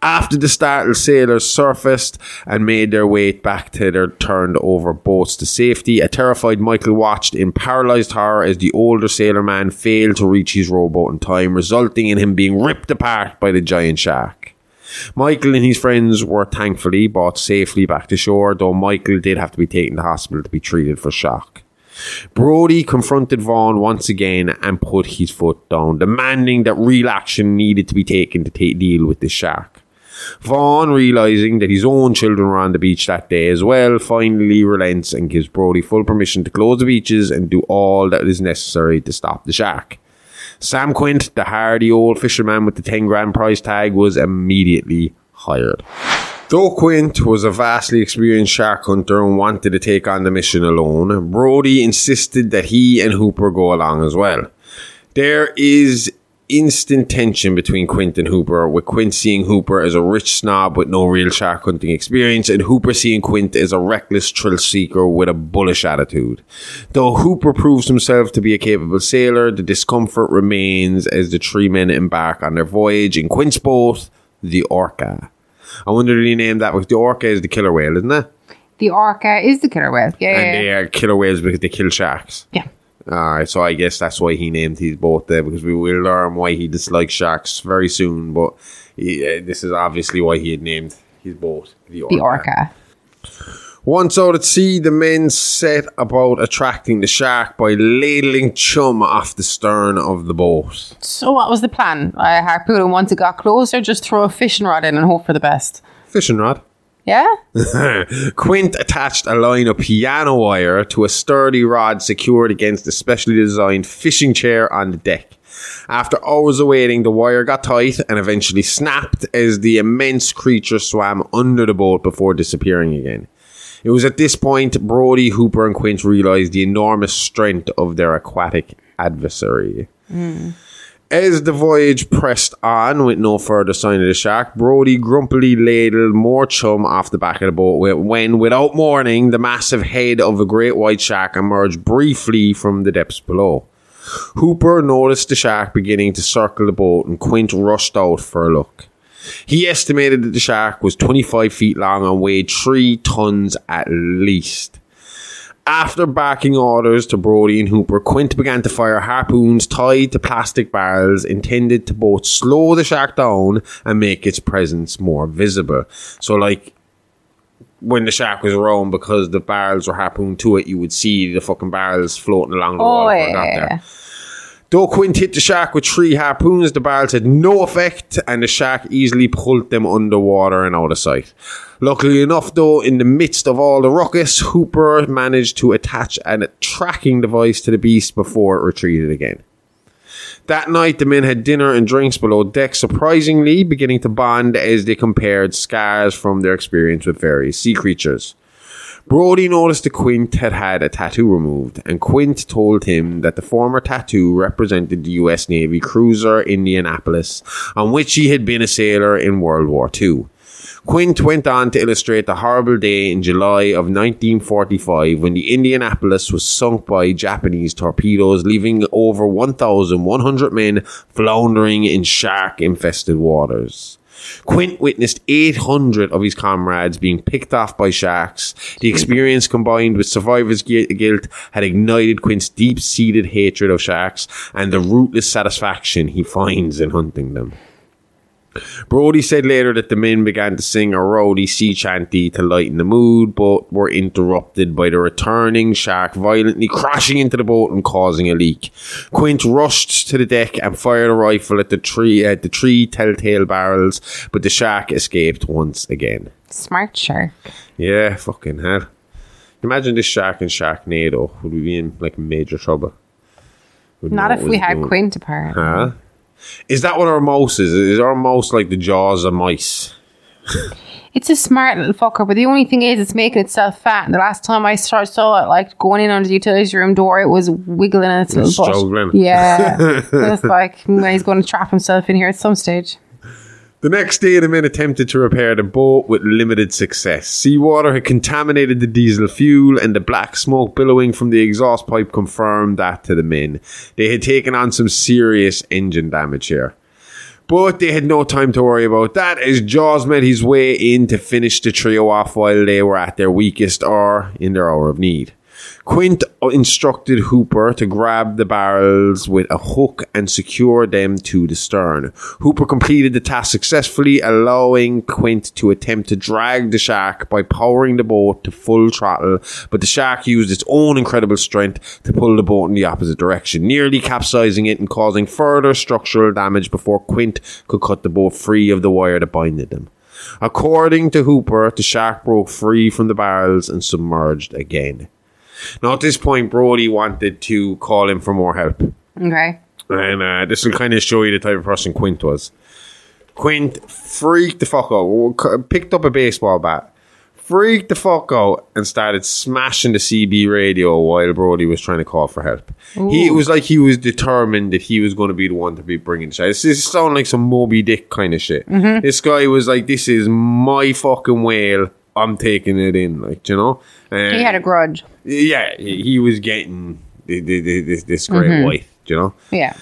After the startled sailors surfaced and made their way back to their turned-over boats to safety, a terrified Michael watched in paralysed horror as the older sailor man failed to reach his rowboat in time, resulting in him being ripped apart by the giant shark. Michael and his friends were thankfully brought safely back to shore, though Michael did have to be taken to hospital to be treated for shock. Brody confronted Vaughn once again and put his foot down, demanding that real action needed to be taken to deal with the shark. Vaughn, realizing that his own children were on the beach that day as well, finally relents and gives Brody full permission to close the beaches and do all that is necessary to stop the shark. Sam Quint, the hardy old fisherman with the 10 grand price tag, was immediately hired. Joe Quint was a vastly experienced shark hunter and wanted to take on the mission alone. Brody insisted that he and Hooper go along as well. There is instant tension between Quint and Hooper, with Quint seeing Hooper as a rich snob with no real shark hunting experience, and Hooper seeing Quint as a reckless thrill seeker with a bullish attitude. Though Hooper proves himself to be a capable sailor, the discomfort remains as the three men embark on their voyage in Quint's boat, the Orca. I wonder if they named that, because the Orca is the killer whale, isn't it? The Orca is the killer whale, yeah. And they are killer whales because they kill sharks. Yeah. Alright, so I guess that's why he named his boat there, because we will learn why he dislikes sharks very soon, but this is obviously why he had named his boat the Orca. The Orca. Once out at sea, the men set about attracting the shark by ladling chum off the stern of the boat. So what was the plan? I harpoon him once it got closer, just throw a fishing rod in and hope for the best. Fishing rod? Yeah? Quint attached a line of piano wire to a sturdy rod secured against a specially designed fishing chair on the deck. After hours of waiting, the wire got tight and eventually snapped as the immense creature swam under the boat before disappearing again. It was at this point Brody, Hooper and Quint realised the enormous strength of their aquatic adversary. Mm. As the voyage pressed on with no further sign of the shark, Brody grumpily ladled more chum off the back of the boat when, without warning, the massive head of a great white shark emerged briefly from the depths below. Hooper noticed the shark beginning to circle the boat and Quint rushed out for a look. He estimated that the shark was 25 feet long and weighed 3 tons at least. After barking orders to Brody and Hooper, Quint began to fire harpoons tied to plastic barrels intended to both slow the shark down and make its presence more visible. So, like, when the shark was around, because the barrels were harpooned to it, you would see the fucking barrels floating along the wall before it got there. Though Quint hit the shark with 3 harpoons, the barrels had no effect and the shark easily pulled them underwater and out of sight. Luckily enough, though, in the midst of all the ruckus, Hooper managed to attach a tracking device to the beast before it retreated again. That night, the men had dinner and drinks below deck, surprisingly beginning to bond as they compared scars from their experience with various sea creatures. Brody noticed that Quint had a tattoo removed, and Quint told him that the former tattoo represented the US Navy cruiser Indianapolis, on which he had been a sailor in World War II. Quint went on to illustrate the horrible day in July of 1945 when the Indianapolis was sunk by Japanese torpedoes, leaving over 1,100 men floundering in shark-infested waters. Quint witnessed 800 of his comrades being picked off by sharks. The experience, combined with survivor's guilt, had ignited Quint's deep-seated hatred of sharks and the rootless satisfaction he finds in hunting them. Brody said later that the men began to sing a rowdy sea chanty to lighten the mood, but were interrupted by the returning shark violently crashing into the boat and causing a leak. Quint rushed to the deck and fired a rifle at the three telltale barrels, but the shark escaped once again. Smart shark. Yeah, fucking hell. Imagine this shark in Sharknado. Would we be in, like, major trouble? Not if we had Quint, apparently. Huh? Is that what our mouse is? Is our mouse like the jaws of mice? It's a smart little fucker, but the only thing is it's making itself fat. And the last time I saw it, like, going in under the utility room door, it was wiggling in its little butt. Struggling. Yeah. So it's like, he's going to trap himself in here at some stage. The next day, the men attempted to repair the boat with limited success. Seawater had contaminated the diesel fuel, and the black smoke billowing from the exhaust pipe confirmed that to the men. They had taken on some serious engine damage here. But they had no time to worry about that, as Jaws made his way in to finish the trio off while they were at their weakest or in their hour of need. Quint instructed Hooper to grab the barrels with a hook and secure them to the stern. Hooper completed the task successfully, allowing Quint to attempt to drag the shark by powering the boat to full throttle, but the shark used its own incredible strength to pull the boat in the opposite direction, nearly capsizing it and causing further structural damage before Quint could cut the boat free of the wire that binded them. According to Hooper, the shark broke free from the barrels and submerged again. Now, at this point, Brody wanted to call in for more help. Okay. And this will kind of show you the type of person Quint was. Quint freaked the fuck out, picked up a baseball bat, freaked the fuck out, and started smashing the CB radio while Brody was trying to call for help. Ooh. It was like he was determined that he was going to be the one to be bringing shit. This sounds like some Moby Dick kind of shit. Mm-hmm. This guy was like, this is my fucking whale. I'm taking it in, like, you know? He had a grudge. Yeah, he was getting this great wife, you know? Yeah.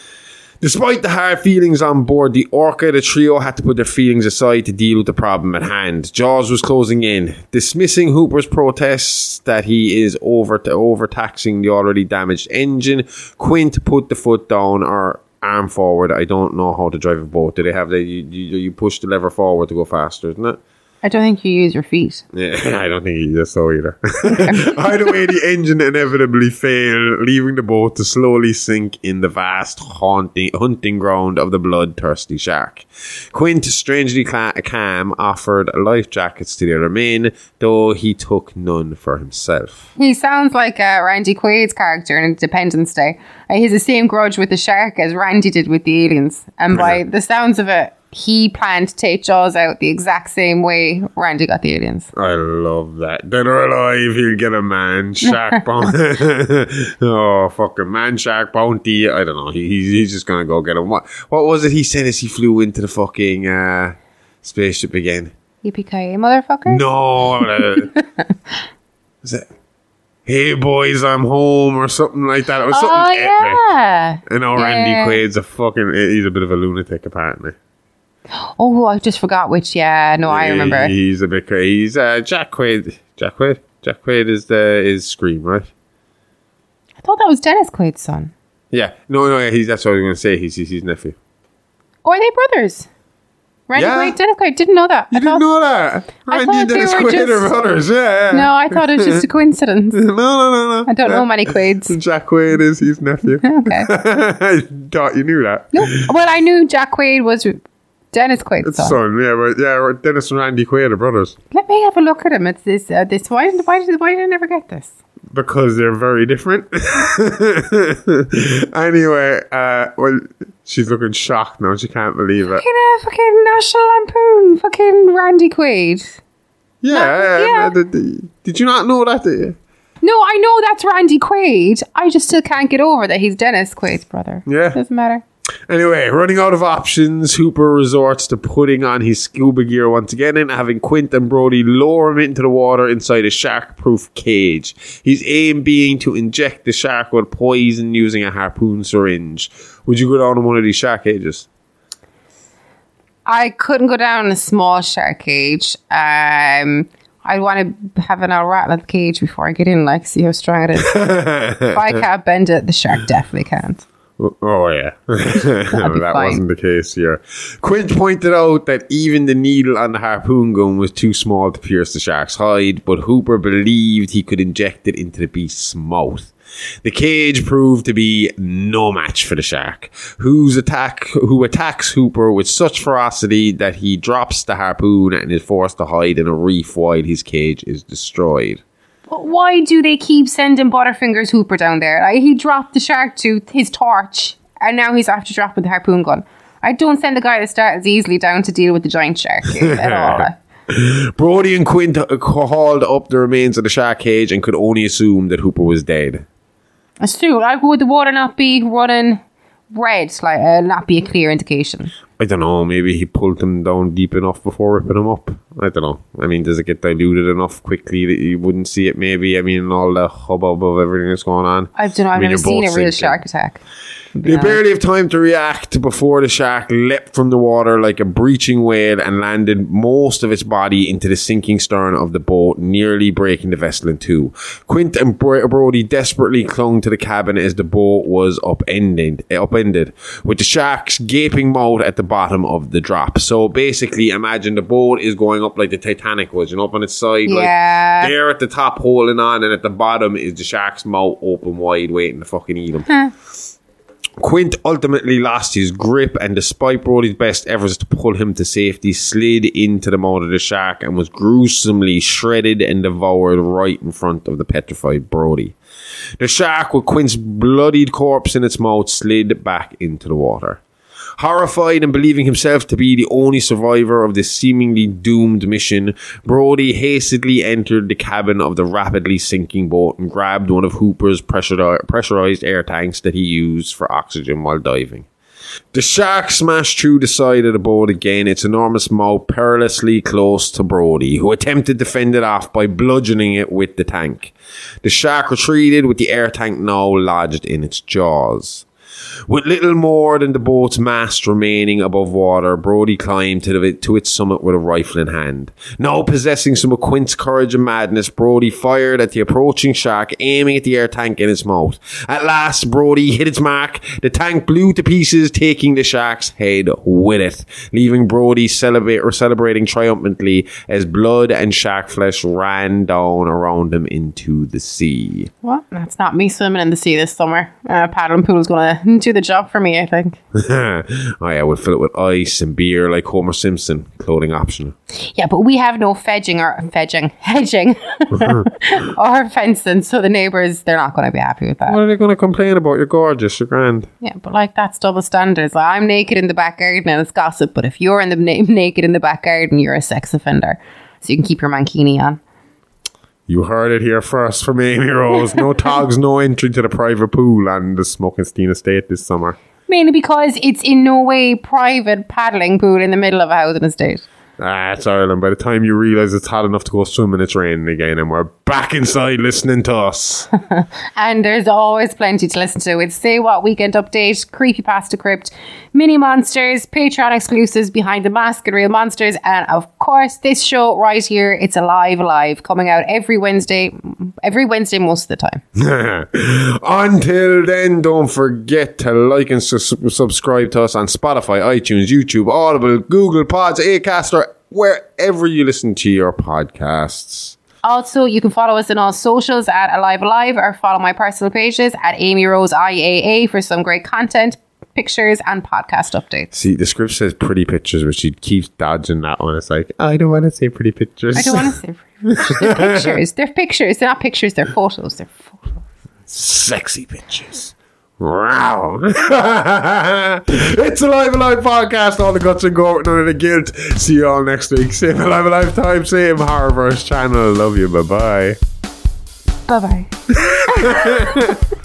Despite the hard feelings on board the Orca, the trio had to put their feelings aside to deal with the problem at hand. Jaws was closing in, dismissing Hooper's protests that he is overtaxing the already damaged engine. Quint put the foot down, or arm forward. I don't know how to drive a boat. Do they have the you push the lever forward to go faster, isn't it? I don't think you use your feet. Yeah, I don't think you use so either. Either way, the engine inevitably failed, leaving the boat to slowly sink in the vast hunting ground of the bloodthirsty shark. Quint, strangely calm, offered life jackets to the other men, though he took none for himself. He sounds like Randy Quaid's character in Independence Day. He has the same grudge with the shark as Randy did with the aliens. And by the sounds of it, he planned to take Jaws out the exact same way Randy got the aliens. I love that. Dead or alive, he'll get a man shark bounty. Oh, fucking man shark bounty. I don't know. He's just going to go get him. What was it he said as he flew into the fucking spaceship again? Yippee-ki-yay, motherfucker? No. Was it? Hey boys, I'm home, or something like that. It was something epic. Yeah. I know Randy Quaid's he's a bit of a lunatic, apparently. Oh, I just forgot which. Yeah, no, I remember. He's a bit crazy. He's Jack Quaid. Jack Quaid. Jack Quaid is Scream, right? I thought that was Dennis Quaid's son. Yeah, no, that's what I was going to say. He's his nephew. Oh, are they brothers? Randy Quaid, Dennis Quaid. Didn't know that. I didn't know that. Randy and Dennis Quaid are brothers. Yeah. No, I thought it was just a coincidence. No. I don't know many Quaids. Jack Quaid is his nephew. Okay. I thought you knew that. Nope. Well, I knew Jack Quaid was Dennis Quaid's son. Yeah, Dennis and Randy Quaid are brothers. Let me have a look at him. It's this. This. Why did I never get this? Because they're very different. Anyway, well, she's looking shocked now. She can't believe it. Fucking National Lampoon. Fucking Randy Quaid. Yeah. Did you not know that? No, I know that's Randy Quaid. I just still can't get over that he's Dennis Quaid's brother. Yeah, doesn't matter. Anyway, running out of options, Hooper resorts to putting on his scuba gear once again and having Quint and Brody lower him into the water inside a shark-proof cage. His aim being to inject the shark with poison using a harpoon syringe. Would you go down in one of these shark cages? I couldn't go down in a small shark cage. I'd want to have an old rattle at the cage before I get in, like, see how strong it is. If I can't bend it, the shark definitely can't. Oh, yeah. That wasn't the case here. Quint pointed out that even the needle on the harpoon gun was too small to pierce the shark's hide, but Hooper believed he could inject it into the beast's mouth. The cage proved to be no match for the shark, who attacks Hooper with such ferocity that he drops the harpoon and is forced to hide in a reef while his cage is destroyed. Why do they keep sending Butterfingers Hooper down there? Like, he dropped the shark tooth, his torch, and now he's after dropping the harpoon gun. I don't send the guy that starts easily down to deal with the giant shark at all. Brody and Quint hauled up the remains of the shark cage and could only assume that Hooper was dead. Would the water not be running red? Like, not be a clear indication. I don't know, maybe he pulled them down deep enough before ripping them up. I don't know. I mean, does it get diluted enough quickly that you wouldn't see it maybe? I mean, all the hubbub of everything that's going on. I don't know. I've never seen a real shark attack. They barely have time to react before the shark leapt from the water like a breaching whale and landed most of its body into the sinking stern of the boat, nearly breaking the vessel in two. Quint and Brody desperately clung to the cabin as the boat was upended, with the shark's gaping mouth at the bottom of the drop. So basically, imagine the boat is going up like the Titanic was, you know, up on its side. Yeah. Like they're at the top holding on, and at the bottom is the shark's mouth open wide, waiting to fucking eat them. Huh. Quint ultimately lost his grip and, despite Brody's best efforts to pull him to safety, slid into the mouth of the shark and was gruesomely shredded and devoured right in front of the petrified Brody. The shark, with Quint's bloodied corpse in its mouth, slid back into the water. Horrified and believing himself to be the only survivor of this seemingly doomed mission, Brody hastily entered the cabin of the rapidly sinking boat and grabbed one of Hooper's pressurized air tanks that he used for oxygen while diving. The shark smashed through the side of the boat again, its enormous mouth perilously close to Brody, who attempted to fend it off by bludgeoning it with the tank. The shark retreated, with the air tank now lodged in its jaws. With little more than the boat's mast remaining above water, Brody climbed to its summit with a rifle in hand. Now possessing some of Quint's courage and madness, Brody fired at the approaching shark, aiming at the air tank in its mouth. At last, Brody hit its mark. The tank blew to pieces, taking the shark's head with it, leaving Brody celebrating triumphantly as blood and shark flesh ran down around him into the sea. What? That's not me swimming in the sea this summer. Paddling pool's going to do the job for me, I think. Oh yeah, we'll fill it with ice and beer like Homer Simpson. Clothing optional. Yeah, but we have no hedging or fencing, so the neighbours, they're not going to be happy with that. What are they going to complain about? You're gorgeous, you're grand. Yeah, but like, that's double standards. Like, I'm naked in the back garden and it's gossip, but if you're in the naked in the back garden, you're a sex offender, so you can keep your mankini on. You heard it here first from Amy Rose. No togs, no entry to the private pool on the Smokenstein estate this summer. Mainly because it's in no way private paddling pool in the middle of a housing estate. Ah, it's Ireland. By the time you realise it's hot enough to go swimming, it's raining again, and we're back inside listening to us. And there's always plenty to listen to. It's Say What Weekend Update, Creepypasta Crypt, Mini Monsters, Patreon exclusives, Behind the Mask and Real Monsters, and of course this show right here, It's a Live Alive, coming out every Wednesday most of the time. Until then, don't forget to like and subscribe to us on Spotify, iTunes, YouTube, Audible, Google Pods, Acast, or wherever you listen to your podcasts. Also, you can follow us on all socials at Alive Alive, or follow my personal pages at Amy Rose IAA for some great content, pictures, and podcast updates. See, the script says pretty pictures, but she keeps dodging that one. It's like, I don't want to say pretty pictures. I don't want to say pretty pictures. They're pictures. They're pictures. They're not pictures. They're photos. They're photos. Sexy pictures. Wow. It's a Live Alive podcast. All the guts and gore, none of the guilt. See you all next week. Same Alive Alive time, same Horrorverse channel. Love you. Bye-bye. Bye-bye.